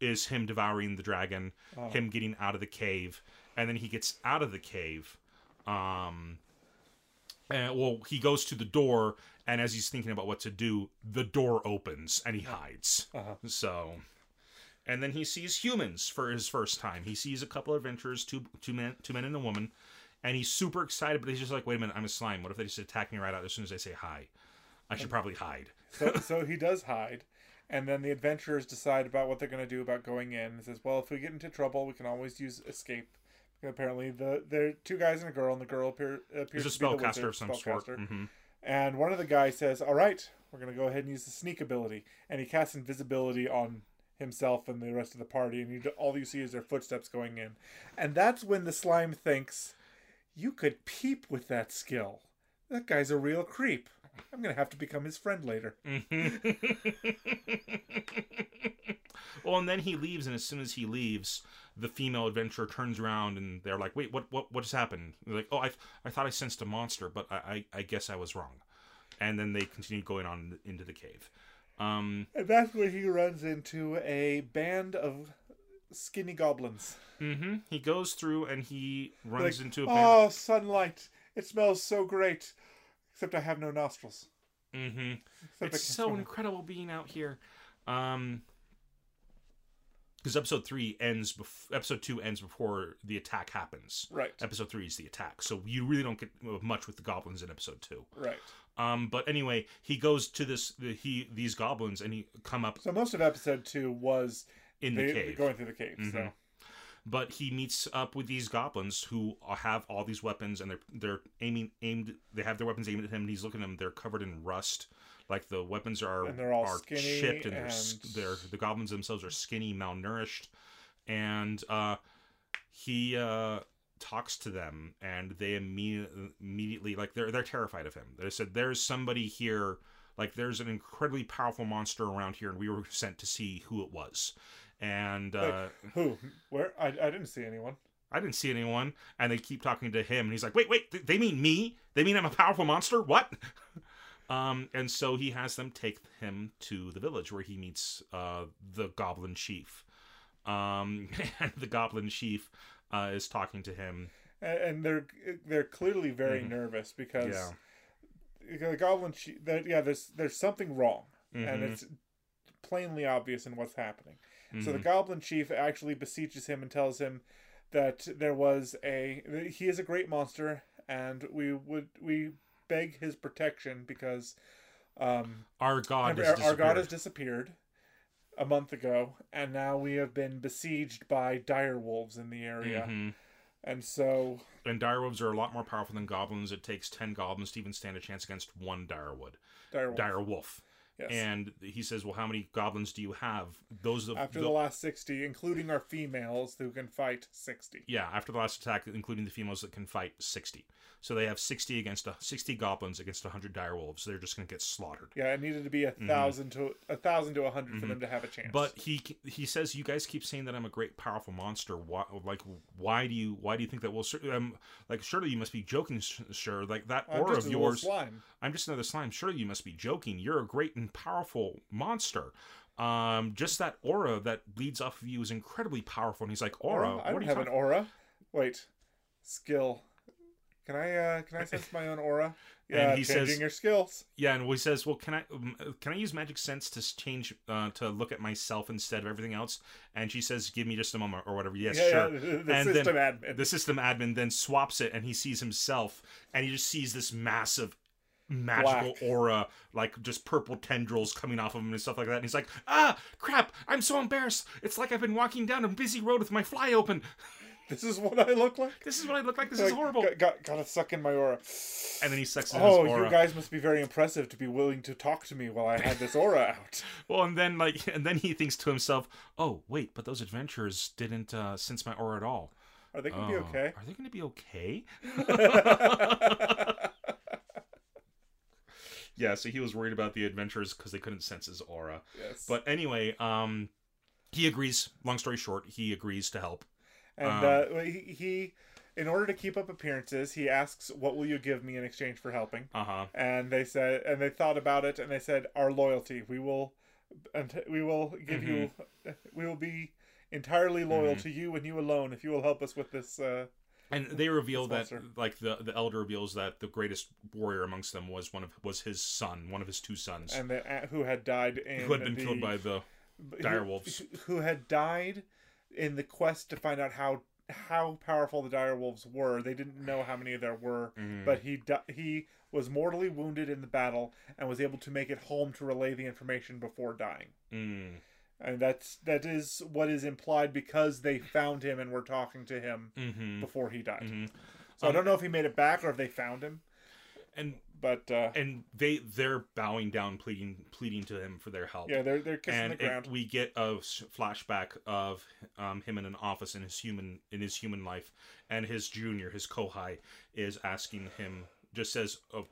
is him devouring the dragon, oh. him getting out of the cave, and then he gets out of the cave. Um, and, well, he goes to the door, and as he's thinking about what to do, the door opens and he hides. Uh-huh. So. And then he sees humans for his first time. He sees a couple of adventurers, two, two, men, two men and a woman. And he's super excited, but he's just like, wait a minute, I'm a slime. What if they just attack me right out as soon as they say hi? I should probably hide. So, so he does hide. And then the adventurers decide about what they're going to do about going in. He says, well, if we get into trouble, we can always use escape. And apparently, the there are two guys and a girl, and the girl appear, appears There's to be a spellcaster of some sort. Mm-hmm. And one of the guys says, all right, we're going to go ahead and use the sneak ability. And he casts invisibility on himself and the rest of the party, and you, all you see is their footsteps going in. And that's when the slime thinks, you could peep with that skill. That guy's a real creep. I'm going to have to become his friend later. Well, and then he leaves, and as soon as he leaves, the female adventurer turns around, and they're like, wait, what What? What has happened? And they're like, oh, I I thought I sensed a monster, but I, I, I guess I was wrong. And then they continue going on into the cave. Um, and that's where he runs into a band of skinny goblins. Mm-hmm. He goes through and he runs like, into a band. Oh, sunlight. It smells so great. Except I have no nostrils. Mm-hmm. Except it's so incredible being out here. Um, because episode three ends, bef- episode two ends before the attack happens. Right. Episode three is the attack. So you really don't get much with the goblins in episode two. Right. Um, but anyway, he goes to this he these goblins and he come up. So most of episode two was in the, the cave, going through the cave. Mm-hmm. So, but he meets up with these goblins who have all these weapons and they're they're aiming aimed. They have their weapons aimed at him, and he's looking at them. They're covered in rust, like the weapons are and they're all are skinny chipped, and, and they're, they're the goblins themselves are skinny, malnourished, and uh, he. Uh, talks to them, and they immediately, immediately like they're they're terrified of him. They said, "There's somebody here, like there's an incredibly powerful monster around here, and we were sent to see who it was." And uh, like, who? Where? I I didn't see anyone. I didn't see anyone. And they keep talking to him, and he's like, "Wait, wait, th- they mean me? They mean I'm a powerful monster? What?" um, and so he has them take him to the village where he meets uh the goblin chief. Um, and the goblin chief. Uh, is talking to him, and they're they're clearly very mm-hmm. nervous because yeah. the goblin she, yeah there's there's something wrong mm-hmm. and it's plainly obvious in what's happening. Mm-hmm. So the goblin chief actually beseeches him and tells him that there was a he is a great monster, and we would we beg his protection because um, our god our, our god has disappeared a month ago, and now we have been besieged by dire wolves in the area. Mm-hmm. And so... And dire wolves are a lot more powerful than goblins. It takes ten goblins to even stand a chance against one dire wood. Dire wolf. Dire wolf. Yes. And he says, well, how many goblins do you have? Those of, After the, the last sixty, including our females who can fight sixty. Yeah, after the last attack, including the females that can fight sixty. So they have sixty against a, sixty goblins against one hundred dire wolves. They're just going to get slaughtered. Yeah, it needed to be a thousand mm-hmm. to a thousand to one hundred mm-hmm. for them to have a chance. But he he says, you guys keep saying that I'm a great, powerful monster. Why, like, why do you why do you think that? Well, um, like, surely you must be joking, sure. Like that I'm aura of yours. Slime. I'm just another slime. Surely you must be joking. You're a great and powerful monster. Um, just that aura that leads off of you is incredibly powerful. And he's like, aura? aura? I don't have talking? An aura. Wait, skill. Can I uh, can I sense my own aura? Yeah, and he changing says, your skills. Yeah, and he says, well, can I can I use magic sense to change uh, to look at myself instead of everything else? And she says, give me just a moment or whatever. Yes, yeah, sure. Yeah, the and system then, admin. The system admin then swaps it, and he sees himself, and he just sees this massive magical Black. aura, like just purple tendrils coming off of him and stuff like that. And he's like, ah, crap! I'm so embarrassed. It's like I've been walking down a busy road with my fly open. This is what I look like? This is what I look like? This like, is horrible. Got, got, gotta suck in my aura. And then he sucks in oh, his aura. Oh, you guys must be very impressive to be willing to talk to me while I had this aura out. Well, and then like, and then he thinks to himself, oh, wait, but those adventurers didn't uh, sense my aura at all. Are they going to uh, be okay? Are they going to be okay? Yeah, so he was worried about the adventurers because they couldn't sense his aura. Yes. But anyway, um, he agrees. Long story short, he agrees to help. And um, uh, he, he, in order to keep up appearances, he asks, "What will you give me in exchange for helping?" Uh huh. And they said, and they thought about it, and they said, "Our loyalty. We will, and we will give mm-hmm. you. We will be entirely loyal mm-hmm. to you and you alone if you will help us with this." Uh, And they reveal that, like, the, the elder reveals that the greatest warrior amongst them was one of was his son, one of his two sons. And the, who had died in Who had been the, killed by the direwolves. Who, who had died in the quest to find out how how powerful the direwolves were. They didn't know how many there were, mm. but he he was mortally wounded in the battle and was able to make it home to relay the information before dying. Mm. And that's that is what is implied because they found him and were talking to him mm-hmm. before he died. Mm-hmm. So um, I don't know if he made it back or if they found him. And but uh, and they they're bowing down, pleading pleading to him for their help. Yeah, they're they're kissing and the ground. It, we get a flashback of um, him in an office in his human in his human life, and his junior, his kohai, is asking him, just says, oh,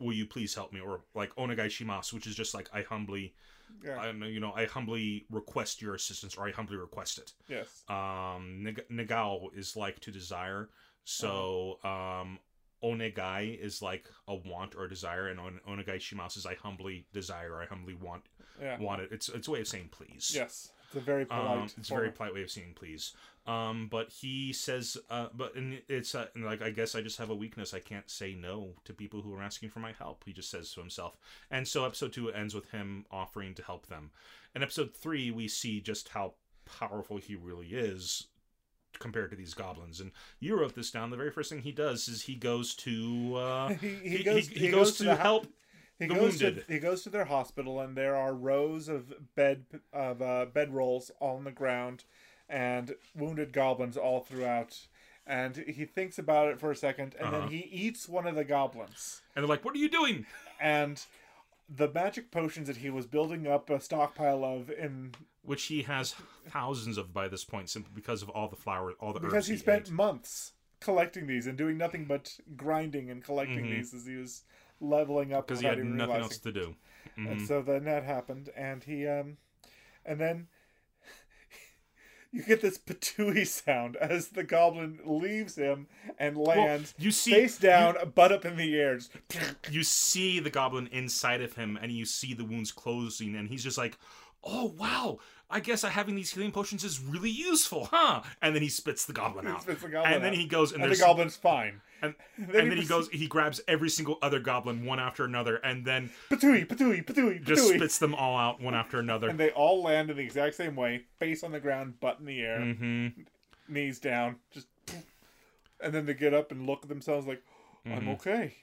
"Will you please help me?" Or like "Onegai shimasu," which is just like "I humbly." Yeah. I, you know, I humbly request your assistance, or I humbly request it. Yes. Um, negao is like to desire. So, uh-huh. um, onegai is like a want or a desire, and on, onegai shimasu is I humbly desire, I humbly want, yeah. want it. It's it's a way of saying please. Yes, it's a very polite. Um, it's form. a very polite way of saying please. Um, but he says, uh, but and it's uh, and like I guess I just have a weakness. I can't say no to people who are asking for my help. He just says to himself. And so episode two ends with him offering to help them. In episode three, we see just how powerful he really is compared to these goblins. And you wrote this down. The very first thing he does is he goes to uh, he, he, he goes he, he, he goes, goes to, to help. He the goes wounded. to he goes to their hospital, and there are rows of bed of uh, bed rolls on the ground, and wounded goblins all throughout. And he thinks about it for a second, and uh-huh. then he eats one of the goblins. And they're like, "What are you doing?" And the magic potions that he was building up a stockpile of, in which he has thousands of by this point, simply because of all the flowers, all the herbs because he, he spent ate. months collecting these and doing nothing but grinding and collecting mm-hmm. these as he was leveling up because he had nothing realizing. else to do. Mm-hmm. And so then that happened, and he um, and then. You get this patooey sound as the goblin leaves him and lands well, you see, face down, you, butt up in the air. You see the goblin inside of him, and you see the wounds closing, and he's just like, "Oh, wow, I guess having these healing potions is really useful, huh?" And then he spits the goblin out. The goblin and out. Then he goes... And, and the goblin's fine. And, and then, and he, then he goes, he grabs every single other goblin, one after another, and then... Patooey, patooey, patooey, patooey. Just spits them all out, one after another. And they all land in the exact same way, face on the ground, butt in the air, mm-hmm. knees down, just... And then they get up and look at themselves like, "I'm mm-hmm. okay."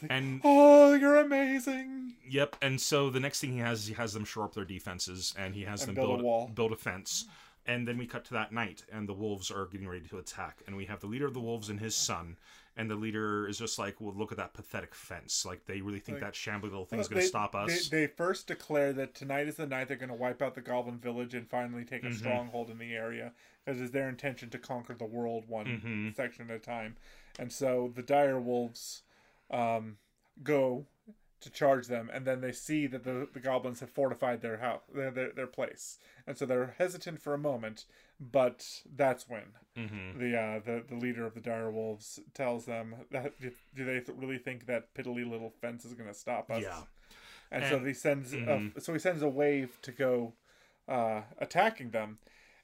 Like, and "Oh, you're amazing." Yep. And so the next thing he has, he has them shore up their defenses, and he has and them build, build a wall, build a fence. And then we cut to that night, and the wolves are getting ready to attack. And we have the leader of the wolves and his son. And the leader is just like, "Well, look at that pathetic fence. Like, they really think like, that shambly little thing's well, going to stop us." They, they first declare that tonight is the night they're going to wipe out the goblin village and finally take a mm-hmm. stronghold in the area, because it's their intention to conquer the world one mm-hmm. section at a time. And so the dire wolves... Um, go to charge them, and then they see that the, the goblins have fortified their house, their, their their place, and so they're hesitant for a moment. But that's when mm-hmm. the uh the, the leader of the direwolves tells them that do, do they th- really think that piddly little fence is going to stop us? Yeah, and, and so he sends mm-hmm. a, so he sends a wave to go uh, attacking them,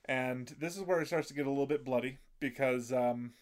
and this is where it starts to get a little bit bloody because um.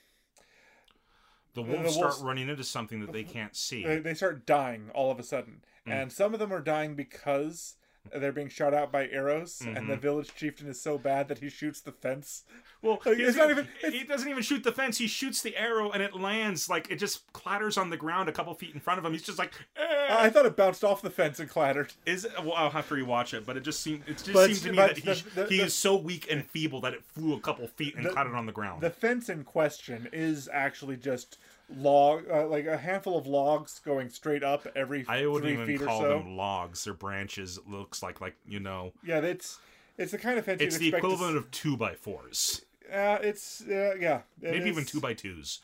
The wolves, the wolves start running into something that they can't see. They start dying all of a sudden. Mm. And some of them are dying because They're being shot out by arrows, mm-hmm. and the village chieftain is so bad that he shoots the fence. Well, like, it's not even, it's... he doesn't even shoot the fence. He shoots the arrow, and it lands, like, it just clatters on the ground a couple feet in front of him. He's just like, eh. uh, I thought it bounced off the fence and clattered. Is it? Well, I'll have to rewatch it, but it just seemed it just but, seemed to me that he, the, the, he the, is so weak and feeble that it flew a couple feet and the, clattered on the ground. The fence in question is actually just... log uh, like a handful of logs going straight up every I wouldn't three even feet call or so. Them logs or branches. It looks like like you know. Yeah, it's it's the kind of fence. It's the equivalent to... of two by fours. Uh, it's uh, yeah, it maybe is... even two by twos.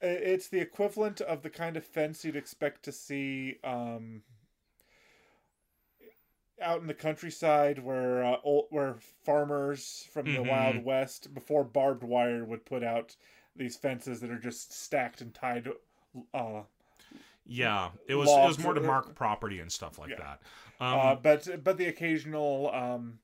It's the equivalent of the kind of fence you'd expect to see um, out in the countryside, where uh, old, where farmers from mm-hmm. the Wild West before barbed wire would put out. These fences that are just stacked and tied. Uh, yeah, it was it was more to mark property and stuff like yeah. that. Um, uh, but but the occasional um,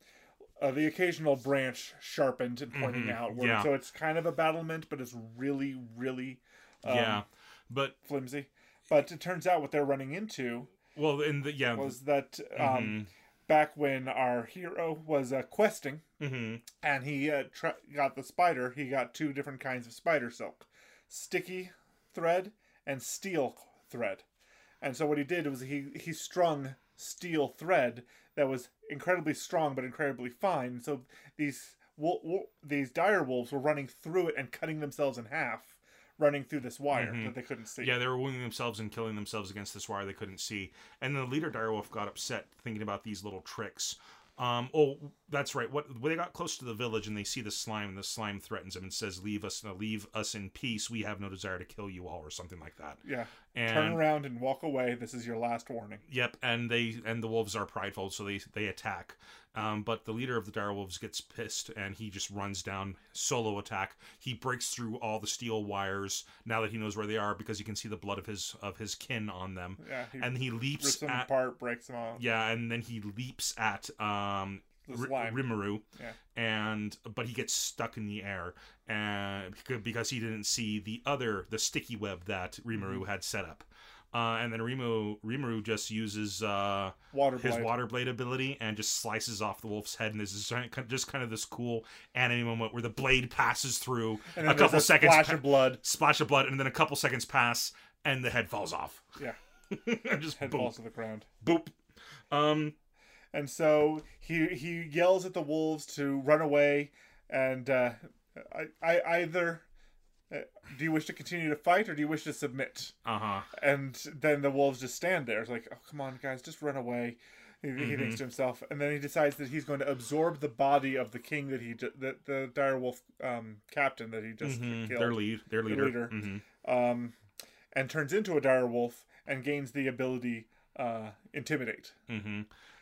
uh, the occasional branch sharpened and pointing mm-hmm, outward. Yeah. So it's kind of a battlement, but it's really really um, yeah, but flimsy. But it turns out what they're running into. Well, in the yeah was that um, mm-hmm. back when our hero was uh, questing. Mm-hmm. And he uh, tra- got the spider. He got two different kinds of spider silk. Sticky thread and steel thread. And so what he did was he, he strung steel thread that was incredibly strong but incredibly fine. So these wo- wo- these dire wolves were running through it and cutting themselves in half, running through this wire mm-hmm. that they couldn't see. Yeah, they were wounding themselves and killing themselves against this wire they couldn't see. And the leader dire wolf got upset thinking about these little tricks. Um, oh, that's right. What when they got close to the village and they see the slime, and the slime threatens them and says, "Leave us, leave us in peace. We have no desire to kill you all," or something like that. Yeah. And, turn around and walk away. This is your last warning. Yep. And they and the wolves are prideful, so they they attack. Um, but the leader of the direwolves gets pissed and he just runs down solo attack. He breaks through all the steel wires now that he knows where they are because he can see the blood of his of his kin on them. Yeah, he and he leaps rips them at, apart, breaks them off. Yeah, and then he leaps at um R- Rimuru. Yeah. And but he gets stuck in the air and because he didn't see the other the sticky web that Rimuru mm-hmm. had set up. Uh, and then Rimuru, Rimuru just uses uh, water his water blade ability and just slices off the wolf's head. And this is just kind of this cool anime moment where the blade passes through and a couple a seconds. Splash pa- of blood. Splash of blood. And then a couple seconds pass and the head falls off. Yeah. And just head boop. Falls to the ground. Boop. Um, and so he he yells at the wolves to run away. And uh, I, I either... Uh, do you wish to continue to fight or do you wish to submit? Uh-huh. And then the wolves just stand there. It's like, oh, come on, guys, just run away. He, mm-hmm. he thinks to himself. And then he decides that he's going to absorb the body of the king that he, that the direwolf um, captain that he just mm-hmm. killed. Their lead, their leader. The leader mm-hmm. um, and turns into a direwolf and gains the ability uh, Intimidate. Mm-hmm.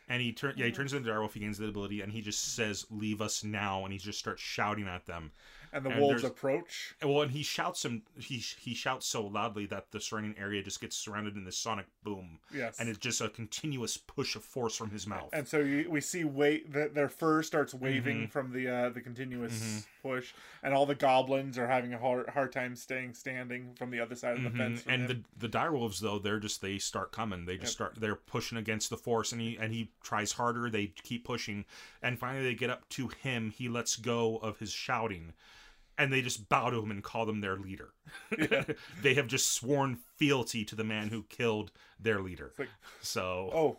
And he, tur- yeah, he turns into a direwolf, he gains the ability, and he just says, "Leave us now," and he just starts shouting at them. And the and wolves approach. And, well, and he shouts him. He he shouts so loudly that the surrounding area just gets surrounded in this sonic boom. Yes. And it's just a continuous push of force from his mouth. And so you, we see wait that their fur starts waving mm-hmm. from the uh, the continuous mm-hmm. push, and all the goblins are having a hard, hard time staying standing from the other side of the mm-hmm. fence. And him. the the direwolves though they're just they start coming. They just yep. start they're pushing against the force, and he and he tries harder. They keep pushing, and finally they get up to him. He lets go of his shouting. And they just bow to him and call them their leader. Yeah. They have just sworn fealty to the man who killed their leader. Like, so, oh,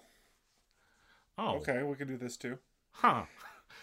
oh, okay, we can do this too, huh?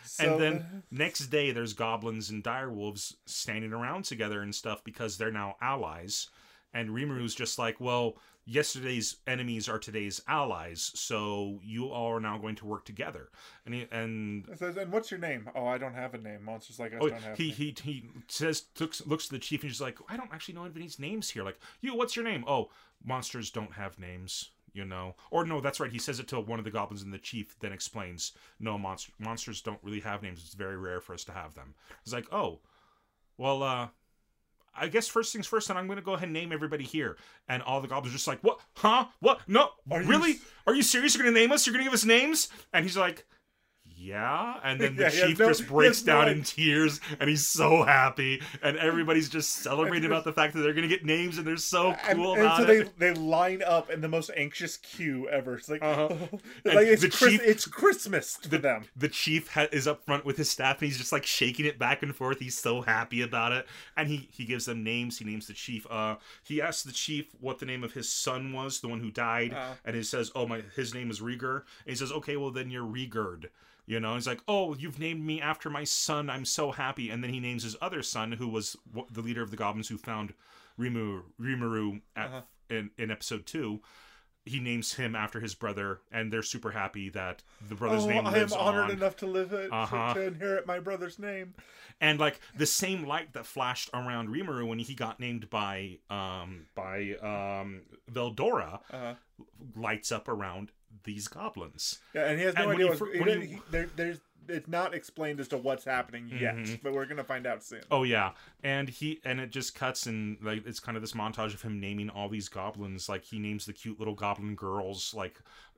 So, and then uh... next day, there's goblins and direwolves standing around together and stuff because they're now allies. And Rimuru's just like, well, yesterday's enemies are today's allies, so you all are now going to work together. And he, and says, "And what's your name?" "Oh, I don't have a name. Monsters like us oh, don't have." He a name. he he says, looks, looks to the chief, and he's like, "I don't actually know anybody's names here. Like, you, what's your name?" "Oh, monsters don't have names, you know." Or no, that's right. He says it to one of the goblins, and the chief then explains, "No, monster monsters don't really have names. It's very rare for us to have them." It's like, "Oh, well, uh." I guess first things first, and I'm going to go ahead and name everybody here. And all the goblins are just like, "What? Huh? What? No? Are really? You... Are you serious? You're going to name us? You're going to give us names?" And he's like, yeah? And then the yeah, chief yeah, no, just breaks down no. in tears, and he's so happy, and everybody's just celebrating about the fact that they're going to get names, and they're so cool and, about and so it. They, they line up in the most anxious queue ever. It's like, uh-huh. oh. it's, like it's, the Chris, chief, it's Christmas to the, them. The chief ha- is up front with his staff, and he's just like shaking it back and forth. He's so happy about it. And he, he gives them names. He names the chief. Uh, he asks the chief what the name of his son was, the one who died, uh-huh. and he says, oh, my, his name is Rigurd. And he says, okay, well, then you're Rigurd. You know, he's like, oh, you've named me after my son. I'm so happy. And then he names his other son, who was the leader of the goblins who found Rimuru, Rimuru at, uh-huh. in, in episode two. He names him after his brother, and they're super happy that the brother's oh, name lives on. I am honored on. enough to live it, uh-huh. to inherit my brother's name. And, like, the same light that flashed around Rimuru when he got named by um, by um, Veldora uh-huh. lights up around these goblins. Yeah, and he has no and idea what... He, he, he, there, there's... It's not explained as to what's happening yet, mm-hmm. but we're gonna find out soon. Oh yeah, and he and it just cuts and like it's kind of this montage of him naming all these goblins. Like he names the cute little goblin girls like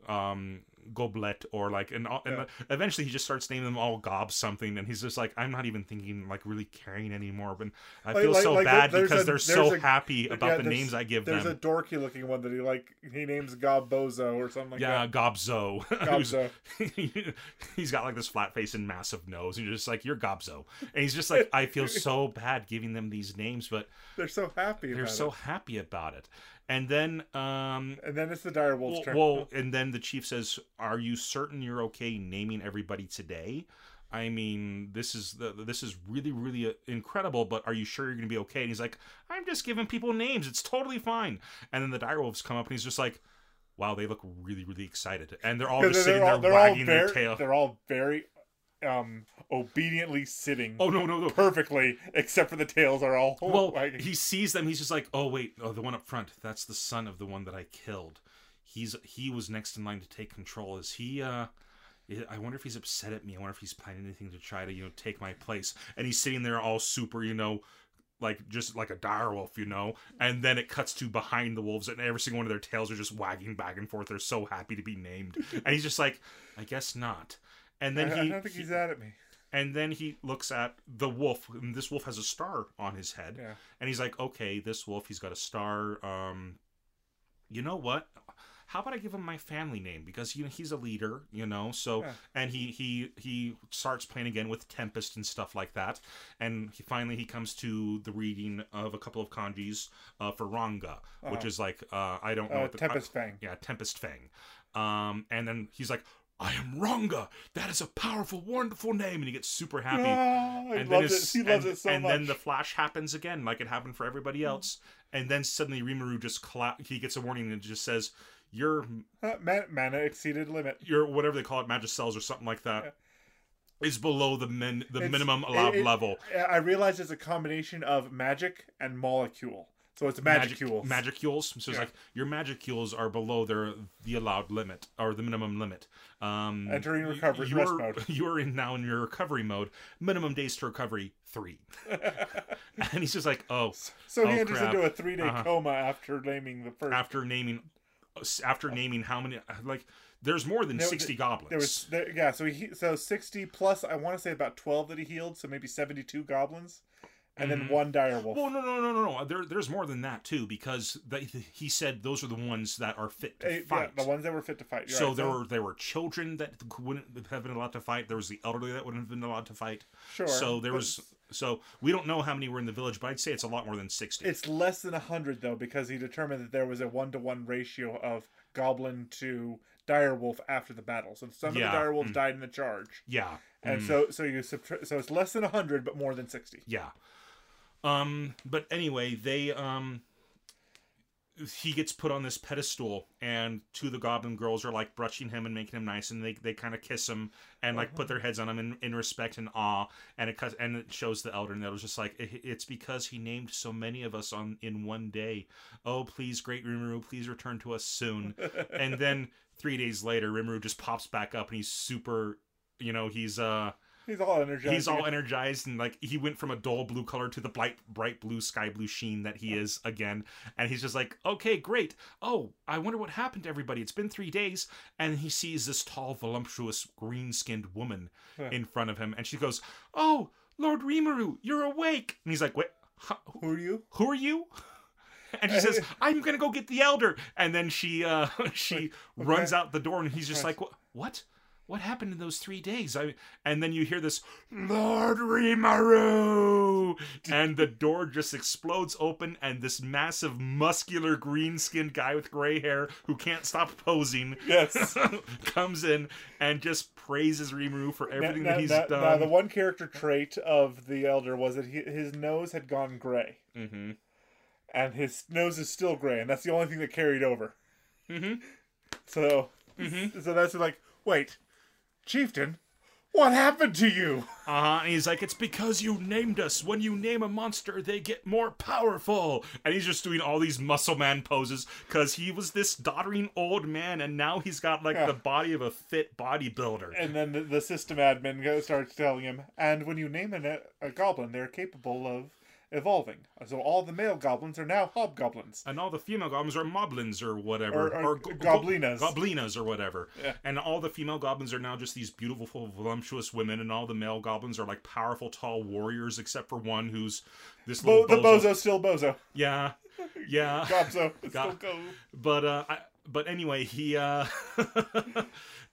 um, Goblet or like, and, and yeah. eventually he just starts naming them all Gob something, and he's just like, I'm not even thinking like really caring anymore. But I feel like, so like, bad because a, they're so a, happy about yeah, the names I give there's them. There's a dorky looking one that he like he names Gobbozo or something like yeah, that. Yeah, Gobzo. Gobzo. he, he's got like this flat face and massive nose, and you're just like, you're Gobzo, and he's just like, I feel so bad giving them these names, but they're so happy about they're so it. happy about it. And then um and then it's the direwolf's well, turn well and then the chief says, are you certain you're okay naming everybody today? I mean, this is the, this is really, really incredible, but are you sure you're gonna be okay? And he's like, I'm just giving people names, it's totally fine. And then the direwolves come up, and he's just like, wow, they look really, really excited, and they're all just they're sitting all, there wagging very, their tail. They're all very Um, obediently sitting. Oh no, no, no! Perfectly, except for the tails are all. Well, wagging. He sees them. He's just like, oh wait, oh the one up front. That's the son of the one that I killed. He's he was next in line to take control. Is he? Uh, I wonder if he's upset at me. I wonder if he's planning anything to try to you know take my place. And he's sitting there all super you know. Like just like a direwolf, you know, and then it cuts to behind the wolves, and every single one of their tails are just wagging back and forth. They're so happy to be named, and he's just like, I guess not. And then I, he, I don't think he, he's mad at me. And then he looks at the wolf, and this wolf has a star on his head, yeah. and he's like, okay, this wolf, he's got a star. Um, you know what? How about I give him my family name, because you know, he's a leader, you know. So yeah. and he he he starts playing again with Tempest and stuff like that. And he, finally, he comes to the reading of a couple of kanjis uh, for Ranga, uh-huh. which is like uh, I don't uh, know what the Tempest I, Fang. Yeah, Tempest Fang. Um, and then he's like, I am Ranga. That is a powerful, wonderful name. And he gets super happy. Oh, and he then loves it. He loves and, it so and much. And then the flash happens again, like it happened for everybody else. Mm-hmm. And then suddenly Rimuru just colla- he gets a warning, and it just says, your uh, man- mana exceeded limit. Your whatever they call it, magic cells or something like that. Yeah. Is below the min- the it's, minimum allowed it, it, level. I realize it's a combination of magic and molecule. So it's magicules. Magic, magicules. So it's yeah. like your magicules are below their the allowed limit or the minimum limit. Um, Entering recovery you're, rest mode. You're in now in your recovery mode. Minimum days to recovery three. And he's just like, oh, so oh, he enters crap. into a three day uh-huh. coma after naming the first. After naming, after naming how many? Like there's more than there, sixty there, goblins. There was there, yeah. So he so sixty plus. I want to say about twelve that he healed. So maybe seventy-two goblins. And then one direwolf. Well, no, no, no, no, no. There, there's more than that too, because they, he said those are the ones that are fit to Eight, fight. Yeah, the ones that were fit to fight. You're so right, there so. were there were children that wouldn't have been allowed to fight. There was the elderly that wouldn't have been allowed to fight. Sure. So there was. So we don't know how many were in the village, but I'd say it's a lot more than sixty. It's less than a hundred though, because he determined that there was a one-to-one ratio of goblin to direwolf after the battle. So some yeah. of the direwolves mm. died in the charge. Yeah. And mm. so, so you subtract. So it's less than a hundred, but more than sixty. Yeah. Um, but anyway, they, um, he gets put on this pedestal, and two of the goblin girls are like brushing him and making him nice. And they, they kind of kiss him and like uh-huh. put their heads on him in, in respect and awe. And it cuts, and it shows the elder, and that was just like, it, it's because he named so many of us on in one day. Oh, please, great Rimuru, please return to us soon. And then three days later, Rimuru just pops back up, and he's super, you know, he's, uh, He's all energized. He's all energized, and like he went from a dull blue color to the bright, bright blue, sky blue sheen that he is again. And he's just like, okay, great. Oh, I wonder what happened to everybody. It's been three days. And he sees this tall, voluptuous, green-skinned woman huh. in front of him. And she goes, oh, Lord Rimuru, you're awake. And he's like, wait, huh, who are you? Who are you? And she says, I'm going to go get the elder. And then she uh, she okay. runs out the door, and he's just right. like, what? What happened in those three days? I and then you hear this, Lord Rimuru, and the door just explodes open, and this massive, muscular, green-skinned guy with gray hair who can't stop posing, yes, comes in and just praises Rimuru for everything now, that he's now, done. Now, the one character trait of the elder was that he, his nose had gone gray, mm-hmm. and his nose is still gray, and that's the only thing that carried over. Mm-hmm. So, mm-hmm. so that's like, wait. Chieftain, what happened to you? Uh-huh, and he's like, it's because you named us. When you name a monster, they get more powerful. And he's just doing all these muscle man poses because he was this doddering old man, and now he's got, like, yeah. the body of a fit bodybuilder. And then the, the system admin starts telling him, and when you name a, a goblin, they're capable of evolving. So all the male goblins are now hobgoblins. And all the female goblins are moblins or whatever. Or, or, or go- goblinas. Go- goblinas or whatever. Yeah. And all the female goblins are now just these beautiful, voluptuous women, and all the male goblins are like powerful, tall warriors, except for one who's this Bo- little bozo. The bozo still bozo. Yeah. Yeah. Gobzo. It's Go- still go. But, uh, I, but anyway, he, uh...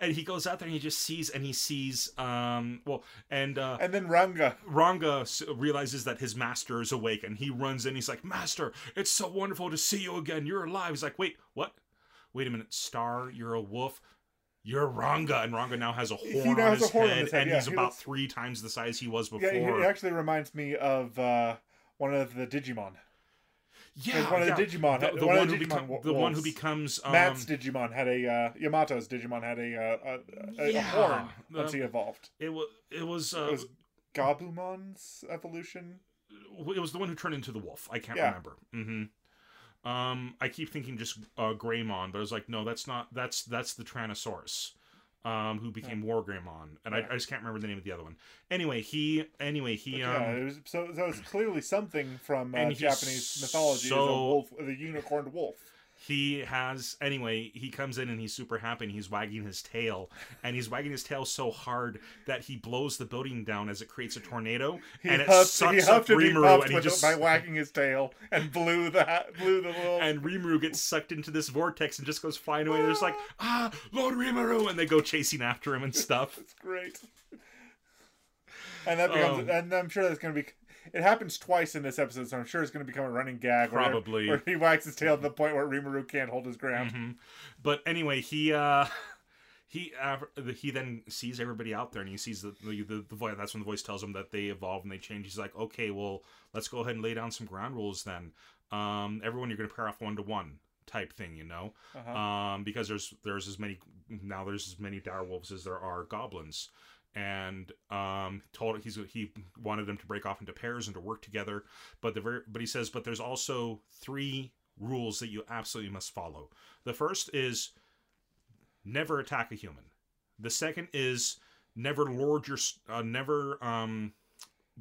and he goes out there and he just sees, and he sees, um, well, and... Uh, and then Ranga. Ranga realizes that his master is awake, and he runs in. He's like, Master, it's so wonderful to see you again. You're alive. He's like, wait, what? Wait a minute. Star, you're a wolf. You're Ranga. And Ranga now has a horn, he now on, has his a horn head, on his head, and yeah, he's he about looks... three times the size he was before. Yeah, he actually reminds me of uh, one of the Digimon. Yeah, one of yeah. the Digimon, the, the one, one, of the Digimon who become, the one who becomes um, Matt's Digimon had a uh, Yamato's Digimon had a uh, a, a, yeah. a horn once um, he evolved. It was it was, uh, it was Goblumon's evolution. It was the one who turned into the wolf. I can't yeah. remember. Mm-hmm. Um, I keep thinking just uh, Greymon, but I was like, no, that's not that's that's the Tyrannosaurus. Um, who became yeah. Wargreymon, and yeah. I, I just can't remember the name of the other one. Anyway, he, anyway, he, um, yeah, it was, so that so was clearly something from uh, Japanese mythology, so, the wolf, the unicorned wolf. He has, anyway, he comes in and he's super happy, and he's wagging his tail, and he's wagging his tail so hard that he blows the building down as it creates a tornado, he and it huffed, sucks he up Rimuru, and he just by wagging his tail and blew the blew the little, and Rimuru gets sucked into this vortex and just goes flying away. There's like, ah, Lord Rimuru, and they go chasing after him and stuff. It's great, and that becomes, um, and I'm sure that's going to be. It happens twice in this episode, so I'm sure it's going to become a running gag. Probably. Where, where he wags his tail to the point where Rimuru can't hold his ground. Mm-hmm. But anyway, he uh, he uh, he then sees everybody out there, and he sees the, the, the, the voice. That's when the voice tells him that they evolve and they change. He's like, okay, well, let's go ahead and lay down some ground rules then. Um, everyone, you're going to pair off one-to-one type thing, you know? Uh-huh. Um, because there's there's as many, now there's as many direwolves as there are goblins. And um, told he's he wanted them to break off into pairs and to work together, but the very, but he says, but there's also three rules that you absolutely must follow. The first is never attack a human. The second is never lord your uh, never um,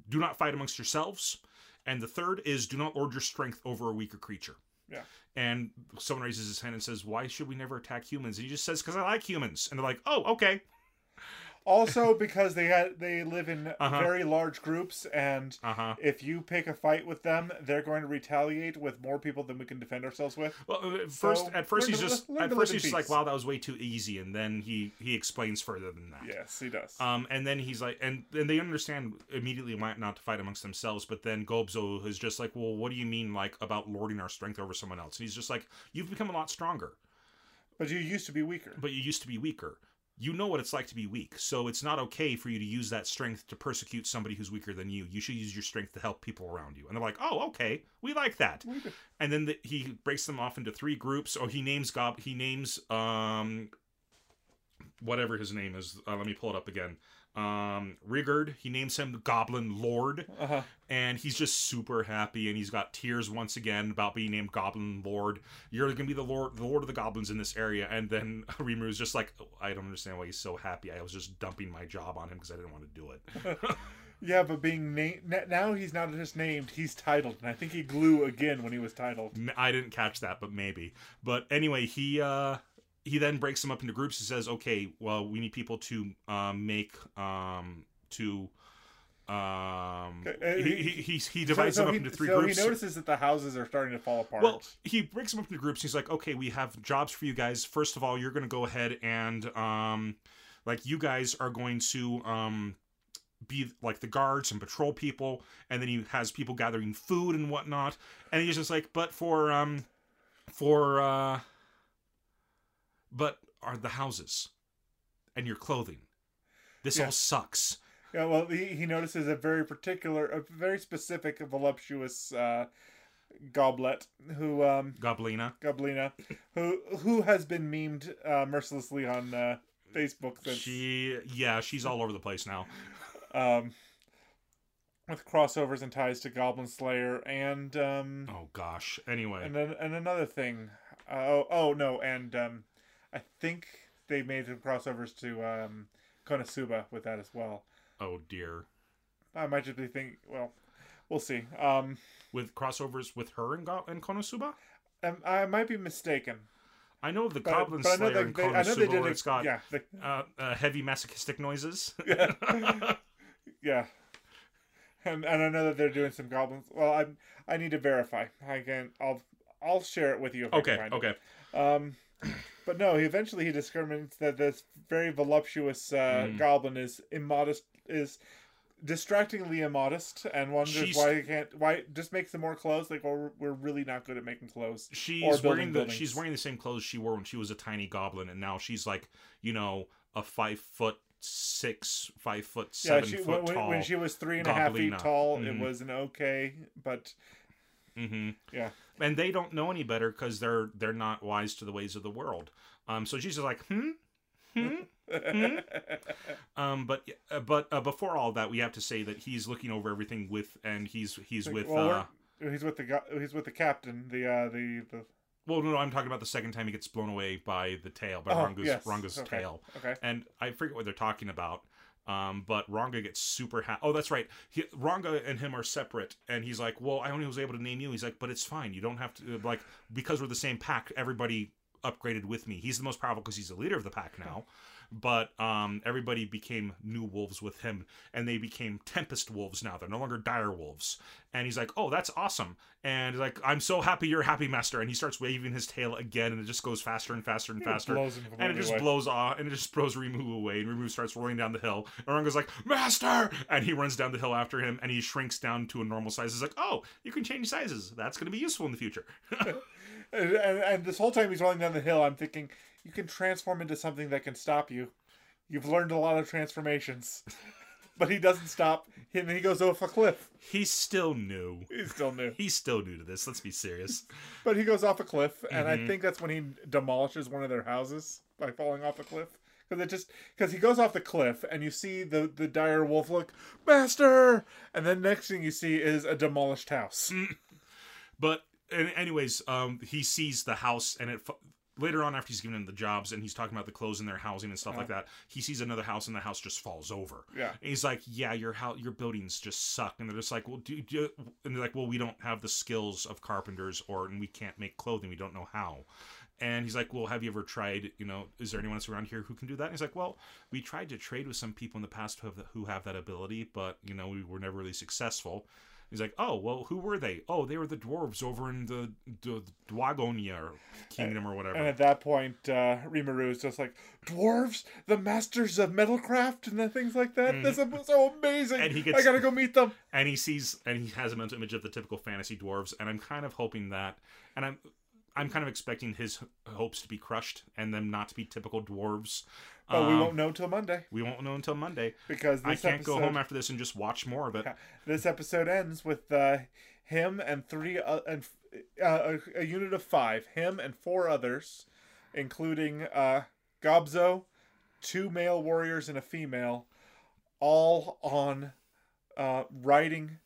do not fight amongst yourselves, and the third is do not lord your strength over a weaker creature. Yeah. And someone raises his hand and says, "Why should we never attack humans?" And he just says, "Because I like humans." And they're like, "Oh, okay." Also, because they had, they live in uh-huh. very large groups, and uh-huh. if you pick a fight with them, they're going to retaliate with more people than we can defend ourselves with. Well, at first, so, at first he's to, just at first he's just like, "Wow, that was way too easy," and then he, he explains further than that. Yes, he does. Um, and then he's like, and and they understand immediately why not to fight amongst themselves. But then Gobzo is just like, "Well, what do you mean, like about lording our strength over someone else?" And he's just like, "You've become a lot stronger, but you used to be weaker. But you used to be weaker." You know what it's like to be weak, so it's not okay for you to use that strength to persecute somebody who's weaker than you. You should use your strength to help people around you. And they're like, oh, okay, we like that. And then the, he breaks them off into three groups. Or he names Gob, he names um, whatever his name is. Uh, let me pull it up again. Um, Rigurd, he names him Goblin Lord. Uh-huh. And he's just super happy, and he's got tears once again about being named Goblin Lord. You're going to be the Lord the Lord of the Goblins in this area. And then Rimuru's just like, oh, I don't understand why he's so happy. I was just dumping my job on him because I didn't want to do it. Yeah, but being named... Now he's not just named, he's titled. And I think he glue again when he was titled. I didn't catch that, but maybe. But anyway, he... Uh, He then breaks them up into groups and says, okay, well, we need people to um, make, um, to, um, he, he, he, he divides so, so them up he, into three so groups. So he notices that the houses are starting to fall apart. Well, he breaks them up into groups. He's like, okay, we have jobs for you guys. First of all, you're going to go ahead and, um, like, you guys are going to, um, be like the guards and patrol people. And then he has people gathering food and whatnot. And he's just like, but for, um, for, uh, but are the houses and your clothing. This yeah. all sucks. Yeah, well, he, he notices a very particular, a very specific voluptuous uh, goblet who... Um, Goblina. Goblina, who who has been memed uh, mercilessly on uh, Facebook since... She, yeah, she's all over the place now. um, with crossovers and ties to Goblin Slayer and... Um, oh, gosh. Anyway. And, then, and another thing. Uh, oh, oh, no, and... Um, I think they made some crossovers to um, Konosuba with that as well. Oh, dear. I might just be thinking, well, we'll see. Um, with crossovers with her and, Go- and Konosuba? Um, I might be mistaken. I know of the but, Goblin but Slayer and Konosuba where it's got yeah, they, uh, uh, heavy masochistic noises. Yeah. yeah. And, and I know that they're doing some goblins. Well, I I need to verify. I can, I'll, I'll share it with you if okay, I can find okay. it. Okay, um, okay. But no, eventually he discovers that this very voluptuous uh, mm. goblin is immodest, is distractingly immodest, and wonders she's, why he can't, why just make some more clothes. Like, well, we're really not good at making clothes. She's or wearing the buildings. She's wearing the same clothes she wore when she was a tiny goblin, and now she's like, you know, a five foot six, five foot seven yeah, she, foot when, tall. When she was three and, and a half feet tall, mm-hmm. it was an okay, but. Mm-hmm. Yeah, and they don't know any better because they're they're not wise to the ways of the world. Um, so Jesus is like, hmm, hmm, hmm. Um, but uh, but uh, before all that, we have to say that he's looking over everything with, and he's he's like, with well, uh, he's with the he's with the captain. The uh, the the. Well, no, no, I'm talking about the second time he gets blown away by the tail, by oh, Ranga's yes. Ranga's okay. tail. Okay, and I forget what they're talking about. Um, but Ranga gets super happy. Oh, that's right. He, Ranga and him are separate. And he's like, well, I only was able to name you. He's like, but it's fine. You don't have to, like, because we're the same pack, everybody upgraded with me. He's the most powerful because he's the leader of the pack now. But um, everybody became new wolves with him. And they became Tempest wolves now. They're no longer dire wolves. And he's like, oh, that's awesome. And he's like, I'm so happy you're happy, master. And he starts waving his tail again. And it just goes faster and faster and it faster. And it just away. blows off. And it just blows Rimuru away. And Rimuru starts rolling down the hill. And Ranga's like, master! And he runs down the hill after him. And he shrinks down to a normal size. He's like, oh, you can change sizes. That's going to be useful in the future. and, and, and this whole time he's rolling down the hill, I'm thinking... You can transform into something that can stop you. You've learned a lot of transformations. But he doesn't stop. And he goes off a cliff. He's still new. He's still new. He's still new to this. Let's be serious. But he goes off a cliff. And mm-hmm. I think that's when he demolishes one of their houses by falling off a cliff. Because it just because he goes off the cliff and you see the, the dire wolf look, master! And then next thing you see is a demolished house. Mm. But and anyways, um, he sees the house and it... Later on, after he's given him the jobs and he's talking about the clothes and their housing and stuff uh-huh. like that, he sees another house and the house just falls over. Yeah, and he's like, "Yeah, your house, your buildings just suck." And they're just like, "Well, do, do," and they're like, "Well, we don't have the skills of carpenters, or and we can't make clothing. We don't know how." And he's like, well, have you ever tried, you know, is there anyone else around here who can do that? And he's like, well, we tried to trade with some people in the past who have, the, who have that ability, but, you know, we were never really successful. He's like, oh, well, who were they? Oh, they were the dwarves over in the, the, the Dwagonia kingdom or whatever. And at that point, uh, Rimuru is just like, dwarves? The masters of metalcraft and the things like that? Mm. This is so amazing. And he gets, I gotta go meet them. And he sees, and he has a mental image of the typical fantasy dwarves. And I'm kind of hoping that, and I'm, I'm kind of expecting his hopes to be crushed and them not to be typical dwarves. But um, we won't know until Monday. We won't know until Monday. Because this I can't episode, go home after this and just watch more of it. This episode ends with uh, him and three uh, and uh, a, a unit of five. Him and four others, including uh, Gobzo, two male warriors and a female, all on uh, riding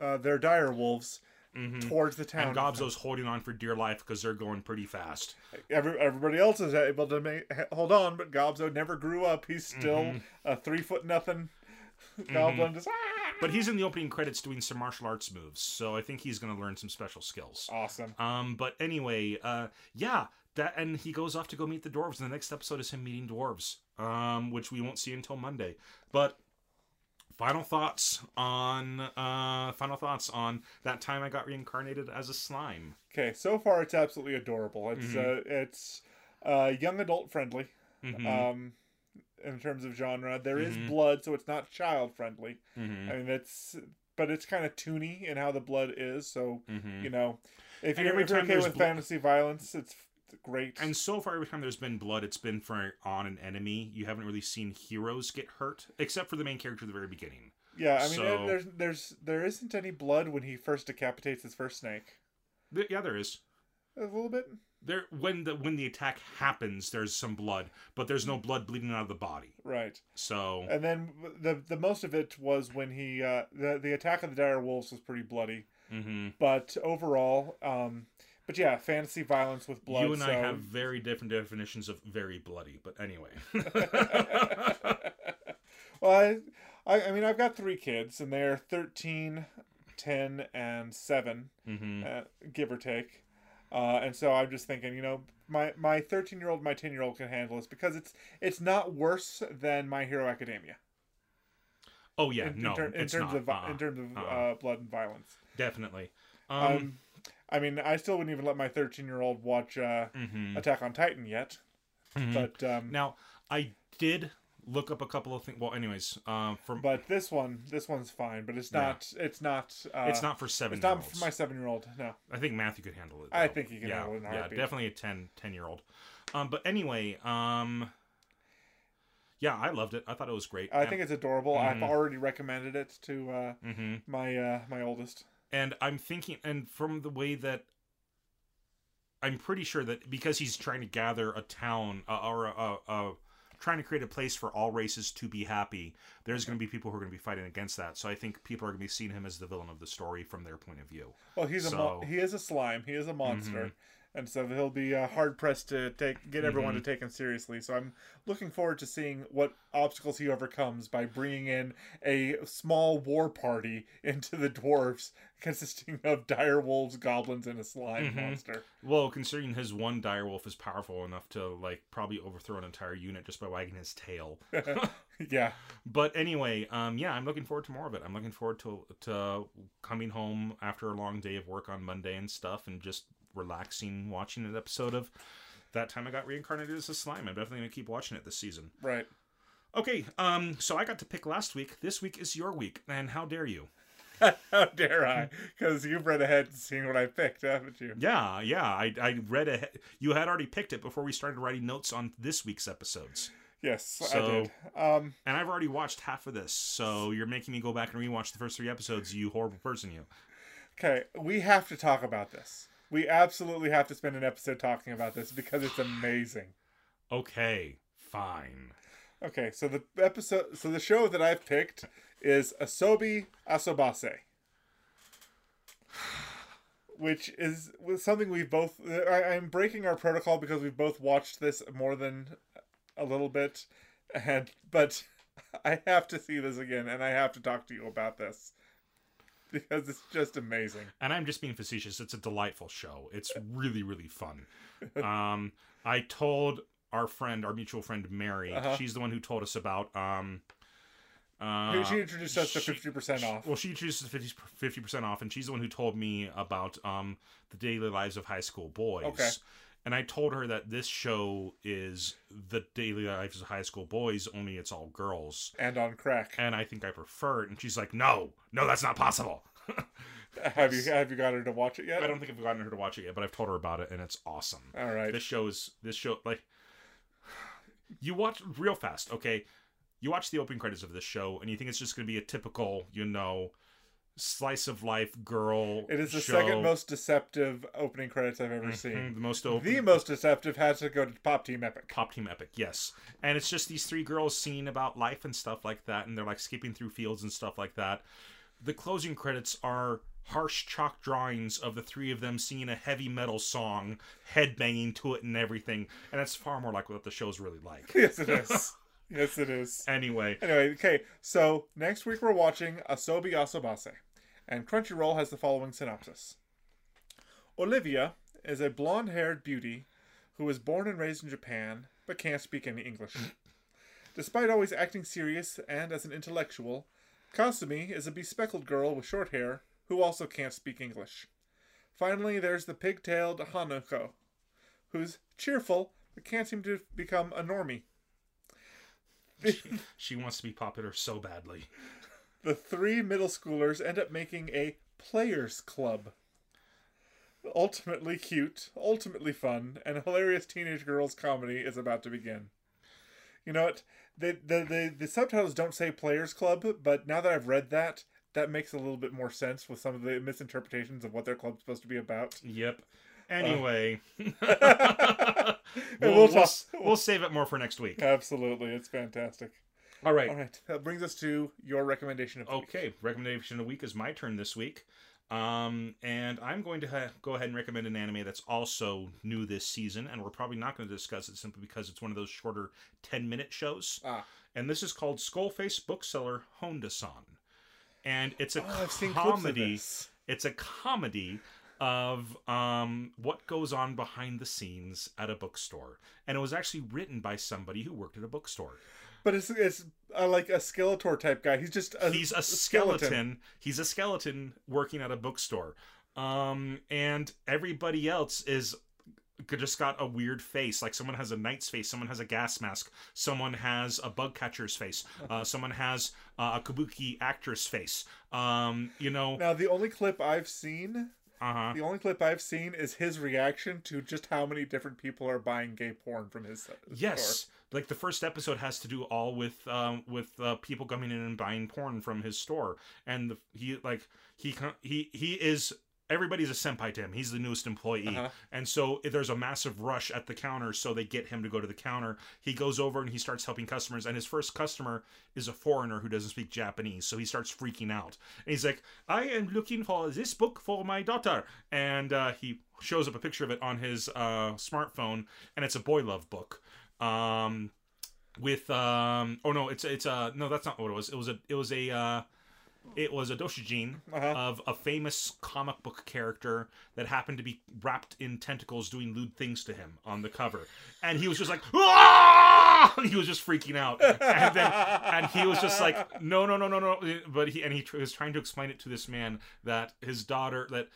uh, their dire wolves mm-hmm. towards the town. And Gobzo's holding on for dear life because they're going pretty fast. Every, everybody else is able to make, hold on, but Gobzo never grew up. He's still mm-hmm. a three foot nothing mm-hmm. goblin. Just, ah! But he's in the opening credits doing some martial arts moves, so I think he's going to learn some special skills. Awesome. Um, but anyway, uh, yeah. That, and he goes off to go meet the dwarves, and the next episode is him meeting dwarves, um, which we won't see until Monday. But final thoughts on uh, final thoughts on That Time I Got Reincarnated as a Slime. Okay, so far it's absolutely adorable. It's mm-hmm. uh, it's uh, young adult friendly mm-hmm. um, in terms of genre. There mm-hmm. is blood, so it's not child friendly. Mm-hmm. I mean, it's but it's kind of toony in how the blood is. So mm-hmm. you know, if you're, if you're okay with blo- fantasy violence, it's great. And so far, every time there's been blood, it's been for on an enemy. You haven't really seen heroes get hurt, except for the main character at the very beginning. Yeah, I mean, so, there's there's there isn't any blood when he first decapitates his first snake. Th- yeah, there is a little bit. There when the when the attack happens, there's some blood, but there's no blood bleeding out of the body. Right. So and then the the most of it was when he uh, the the attack of the dire wolves was pretty bloody. Mm-hmm. But overall, um. But yeah, fantasy violence with blood. You and so... I have very different definitions of very bloody, but anyway. Well, I, I, I mean, I've got three kids, and they're thirteen, ten, and seven, mm-hmm. uh, give or take. Uh, and so I'm just thinking, you know, my, my thirteen-year-old, my ten-year-old can handle this, because it's it's not worse than My Hero Academia. Oh, yeah, in, no, in ter- in it's terms not. Of, uh-uh. In terms of uh-uh. uh, blood and violence. Definitely. Um... um I mean, I still wouldn't even let my thirteen-year-old watch uh, mm-hmm. Attack on Titan yet. Mm-hmm. But um, now, I did look up a couple of things. Well, anyways, uh, from but this one, this one's fine. But it's not. Yeah. It's not. Uh, it's not for seven. It's not for my seven-year-old. No, I think Matthew could handle it. Though. I think he can yeah, handle it. In a heartbeat. Yeah, definitely a ten, ten-year-old. Um, but anyway, um, yeah, I loved it. I thought it was great. I and, think it's adorable. Mm-hmm. I've already recommended it to uh, mm-hmm. my uh, my oldest. And I'm thinking, and from the way that, I'm pretty sure that because he's trying to gather a town, uh, or uh, uh, trying to create a place for all races to be happy, there's going to be people who are going to be fighting against that. So I think people are going to be seeing him as the villain of the story from their point of view. Well, he's so, a mo- he is a slime. He is a monster. Mm-hmm. And so he'll be uh, hard-pressed to take get everyone mm-hmm. to take him seriously. So I'm looking forward to seeing what obstacles he overcomes by bringing in a small war party into the dwarves, consisting of direwolves, goblins, and a slime mm-hmm. monster. Well, considering his one direwolf is powerful enough to like probably overthrow an entire unit just by wagging his tail. Yeah. But anyway, um, yeah, I'm looking forward to more of it. I'm looking forward to to coming home after a long day of work on Monday and stuff and just... relaxing watching an episode of That Time I Got Reincarnated as a Slime. I'm definitely gonna keep watching it this season. Right. Okay, um, so I got to pick last week. This week is your week, and how dare you? How dare I? Because you've read ahead and seen what I picked, haven't you? Yeah, yeah. I, I read ahead. You had already picked it before we started writing notes on this week's episodes. Yes, so, I did. Um, and I've already watched half of this, so you're making me go back and rewatch the first three episodes, you horrible person, you. Okay, we have to talk about this. We absolutely have to spend an episode talking about this because it's amazing. Okay, fine. Okay, so the episode, so the show that I've picked is Asobi Asobase, which is something we both. I, I'm breaking our protocol because we've both watched this more than a little bit, and but I have to see this again, and I have to talk to you about this. Because it's just amazing. And I'm just being facetious. It's a delightful show. It's really, really fun. Um, I told our friend, our mutual friend, Mary. Uh-huh. She's the one who told us about... Um, uh, she introduced us she, to fifty percent Off. She, well, she introduced us to fifty percent Off, and she's the one who told me about um, The Daily Lives of High School Boys. Okay. And I told her that this show is The Daily Lives of High School Boys, only it's all girls. And on crack. And I think I prefer it. And she's like, no, no, that's not possible. have you have you got her to watch it yet? I don't think I've gotten her to watch it yet, but I've told her about it, and it's awesome. All right. This show is, this show, like, you watch real fast, okay? You watch the opening credits of this show, and you think it's just going to be a typical, you know, slice of life girl. It is the show. Second most deceptive opening credits I've ever mm-hmm. seen. The most open- the most deceptive has to go to Pop Team Epic. Pop Team Epic, yes. And it's just these three girls singing about life and stuff like that, and they're like skipping through fields and stuff like that. The closing credits are harsh chalk drawings of the three of them singing a heavy metal song, headbanging to it and everything. And that's far more like what the show's really like. Yes, it is. Yes, it is. Anyway. Anyway, okay. So, next week we're watching Asobi Asobase. And Crunchyroll has the following synopsis. Olivia is a blonde-haired beauty who was born and raised in Japan, but can't speak any English. Despite always acting serious and as an intellectual, Kasumi is a bespeckled girl with short hair who also can't speak English. Finally, there's the pigtailed Hanako, who's cheerful, but can't seem to become a normie. She, she wants to be popular so badly. The three middle schoolers end up making a players club. Ultimately cute, ultimately fun, and a hilarious teenage girls' comedy is about to begin. You know what? The, the, the, the subtitles don't say players club, but now that I've read that, that makes a little bit more sense with some of the misinterpretations of what their club's supposed to be about. Yep. Anyway. Uh, we'll, we'll, we'll, we'll save it more for next week. Absolutely. It's fantastic. All right. All right. That brings us to your recommendation of the week. Okay. Recommendation of the week is my turn this week. Um, and I'm going to ha- go ahead and recommend an anime that's also new this season. And we're probably not going to discuss it simply because it's one of those shorter ten-minute shows. Ah. And this is called Skullface Bookseller Honda-san. And it's a oh, comedy. It's a comedy of um, what goes on behind the scenes at a bookstore, and it was actually written by somebody who worked at a bookstore. But it's it's uh, like a Skeletor type guy. He's just a, he's a, a skeleton. skeleton. He's a skeleton working at a bookstore, um, and everybody else is just got a weird face. Like someone has a knight's face, someone has a gas mask, someone has a bug catcher's face, uh, someone has uh, a kabuki actress face. Um, you know. Now the only clip I've seen, uh-huh. the only clip I've seen is his reaction to just how many different people are buying gay porn from his store. Yes, like the first episode has to do all with um, with uh, people coming in and buying porn from his store, and the, he like he he he is. Everybody's a senpai to him. He's the newest employee. Uh-huh. And so there's a massive rush at the counter, so they get him to go to the counter. He goes over and he starts helping customers. And his first customer is a foreigner who doesn't speak Japanese, so he starts freaking out. And he's like, I am looking for this book for my daughter. And uh, he shows up a picture of it on his uh, smartphone, and it's a boy love book. Um, with, um, oh no, it's, it's uh, no, that's not what it was. It was a, it was a, uh, It was a doshijin uh-huh. of a famous comic book character that happened to be wrapped in tentacles doing lewd things to him on the cover. And he was just like, "Aah!" He was just freaking out. And then, and he was just like, no, no, no, no, no. But he, and he was trying to explain it to this man that his daughter, that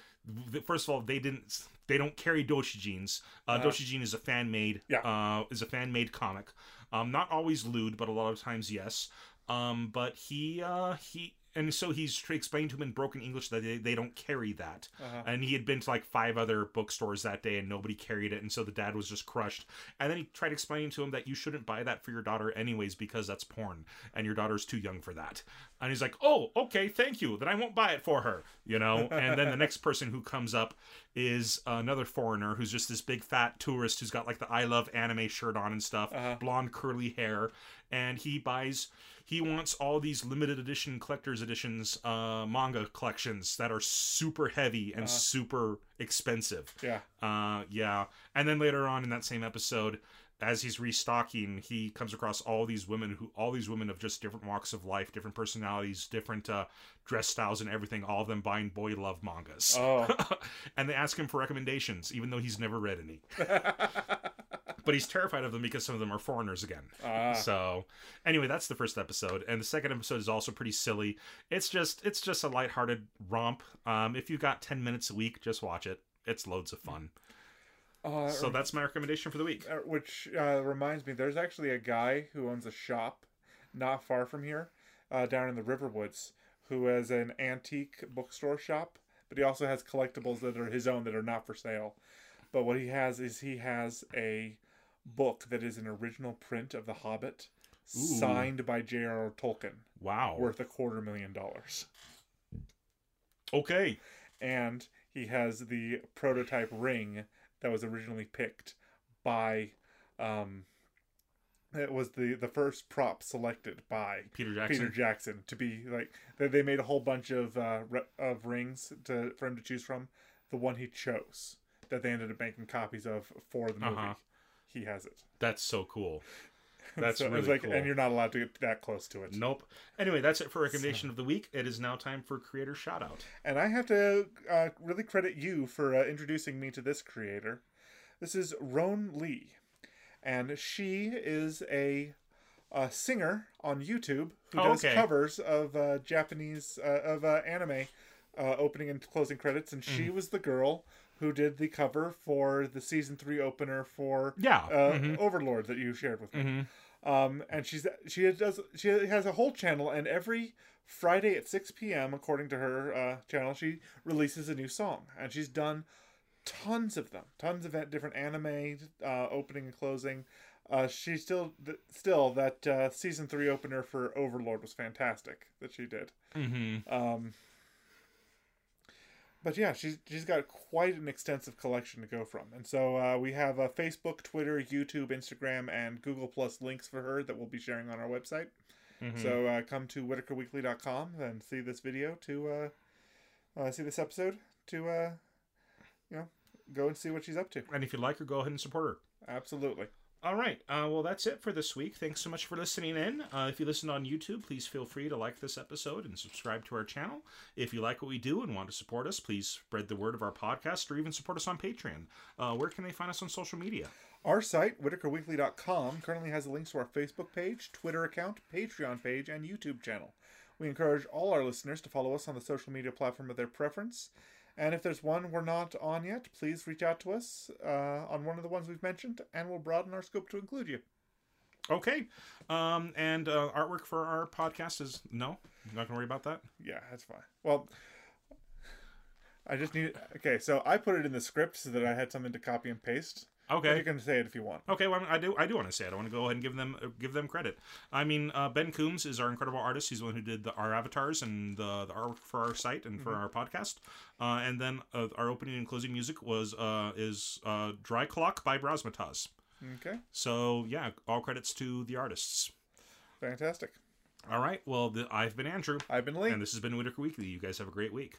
first of all, they didn't, they don't carry doshijins. Uh, uh-huh. Doshijin is a fan-made, yeah. uh, is a fan-made comic. Um, not always lewd, but a lot of times, yes. Um, but he, uh, he, And so he's explained to him in broken English that they, they don't carry that. Uh-huh. And he had been to like five other bookstores that day and nobody carried it. And so the dad was just crushed. And then he tried explaining to him that you shouldn't buy that for your daughter anyways because that's porn. And your daughter's too young for that. And he's like, oh, okay, thank you. Then I won't buy it for her. You know? And then the next person who comes up is another foreigner who's just this big fat tourist who's got like the I Love Anime shirt on and stuff. Uh-huh. Blonde curly hair. And he buys... He wants all these limited edition collector's editions uh, manga collections that are super heavy and uh, super expensive. Yeah. Uh, yeah. And then later on in that same episode, as he's restocking, he comes across all these women who, all these women of just different walks of life, different personalities, different uh, dress styles and everything, all of them buying boy love mangas. Oh. And they ask him for recommendations, even though he's never read any. But he's terrified of them because some of them are foreigners again. Ah. So, anyway, that's the first episode, and the second episode is also pretty silly. It's just, it's just a lighthearted romp. Um, if you got ten minutes a week, just watch it. It's loads of fun. Uh, so that's my recommendation for the week. Which uh, reminds me, there's actually a guy who owns a shop not far from here, uh, down in the Riverwoods, who has an antique bookstore shop, but he also has collectibles that are his own that are not for sale. But what he has is he has a book that is an original print of The Hobbit, Ooh. signed by J R R Tolkien. Wow. Worth a quarter million dollars. okay. And he has the prototype ring that was originally picked by, um, it was the, the first prop selected by Peter Jackson. Peter Jackson to be like, they, they made a whole bunch of, uh, of rings to, for him to choose from. The one he chose that they ended up making copies of for the movie. Uh-huh. He has it. That's so cool. That's so really like, cool. And you're not allowed to get that close to it. Nope. Anyway, that's it for recommendation so. of the week. It is now time for creator shout out. And I have to uh, really credit you for uh, introducing me to this creator. This is Roan Lee. And she is a, a singer on YouTube who does oh, okay. covers of uh, Japanese, uh, of uh, anime uh, opening and closing credits. And she mm. was the girl who did the cover for the season three opener for yeah. uh, mm-hmm. Overlord that you shared with me. Mm-hmm. Um, and she's she does she has a whole channel, and every Friday at six p.m., according to her uh, channel, she releases a new song. And she's done tons of them, tons of different anime uh, opening and closing. Uh, she still, th- still that uh, season three opener for Overlord was fantastic that she did. Mm-hmm. Um, But yeah, she's, she's got quite an extensive collection to go from. And so uh, we have uh, Facebook, Twitter, YouTube, Instagram, and Google Plus links for her that we'll be sharing on our website. Mm-hmm. So uh, come to whitaker weekly dot com and see this video to uh, uh, see this episode to uh, you know, go and see what she's up to. And if you like her, go ahead and support her. Absolutely. All right. Uh, well, that's it for this week. Thanks so much for listening in. Uh, if you listen on YouTube, please feel free to like this episode and subscribe to our channel. If you like what we do and want to support us, please spread the word of our podcast or even support us on Patreon. Uh, where can they find us on social media? Our site, whitaker weekly dot com, currently has links to our Facebook page, Twitter account, Patreon page, and YouTube channel. We encourage all our listeners to follow us on the social media platform of their preference. And if there's one we're not on yet, please reach out to us uh, on one of the ones we've mentioned, and we'll broaden our scope to include you. Okay. Um, and uh, artwork for our podcast is... No? You're not going to worry about that? Yeah, that's fine. Well, I just need... Okay, so I put it in the script so that I had something to copy and paste. Okay. But you can say it if you want. Okay, well, I do I do want to say it. I want to go ahead and give them uh, give them credit. I mean, uh, Ben Coombs is our incredible artist. He's the one who did the, our avatars and the, the artwork for our site and for mm-hmm. our podcast. Uh, and then uh, our opening and closing music was uh, is uh, Dry Clock by Brasmatas. Okay. So, yeah, all credits to the artists. Fantastic. All right, well, the, I've been Andrew. I've been Lee. And this has been Whitaker Weekly. You guys have a great week.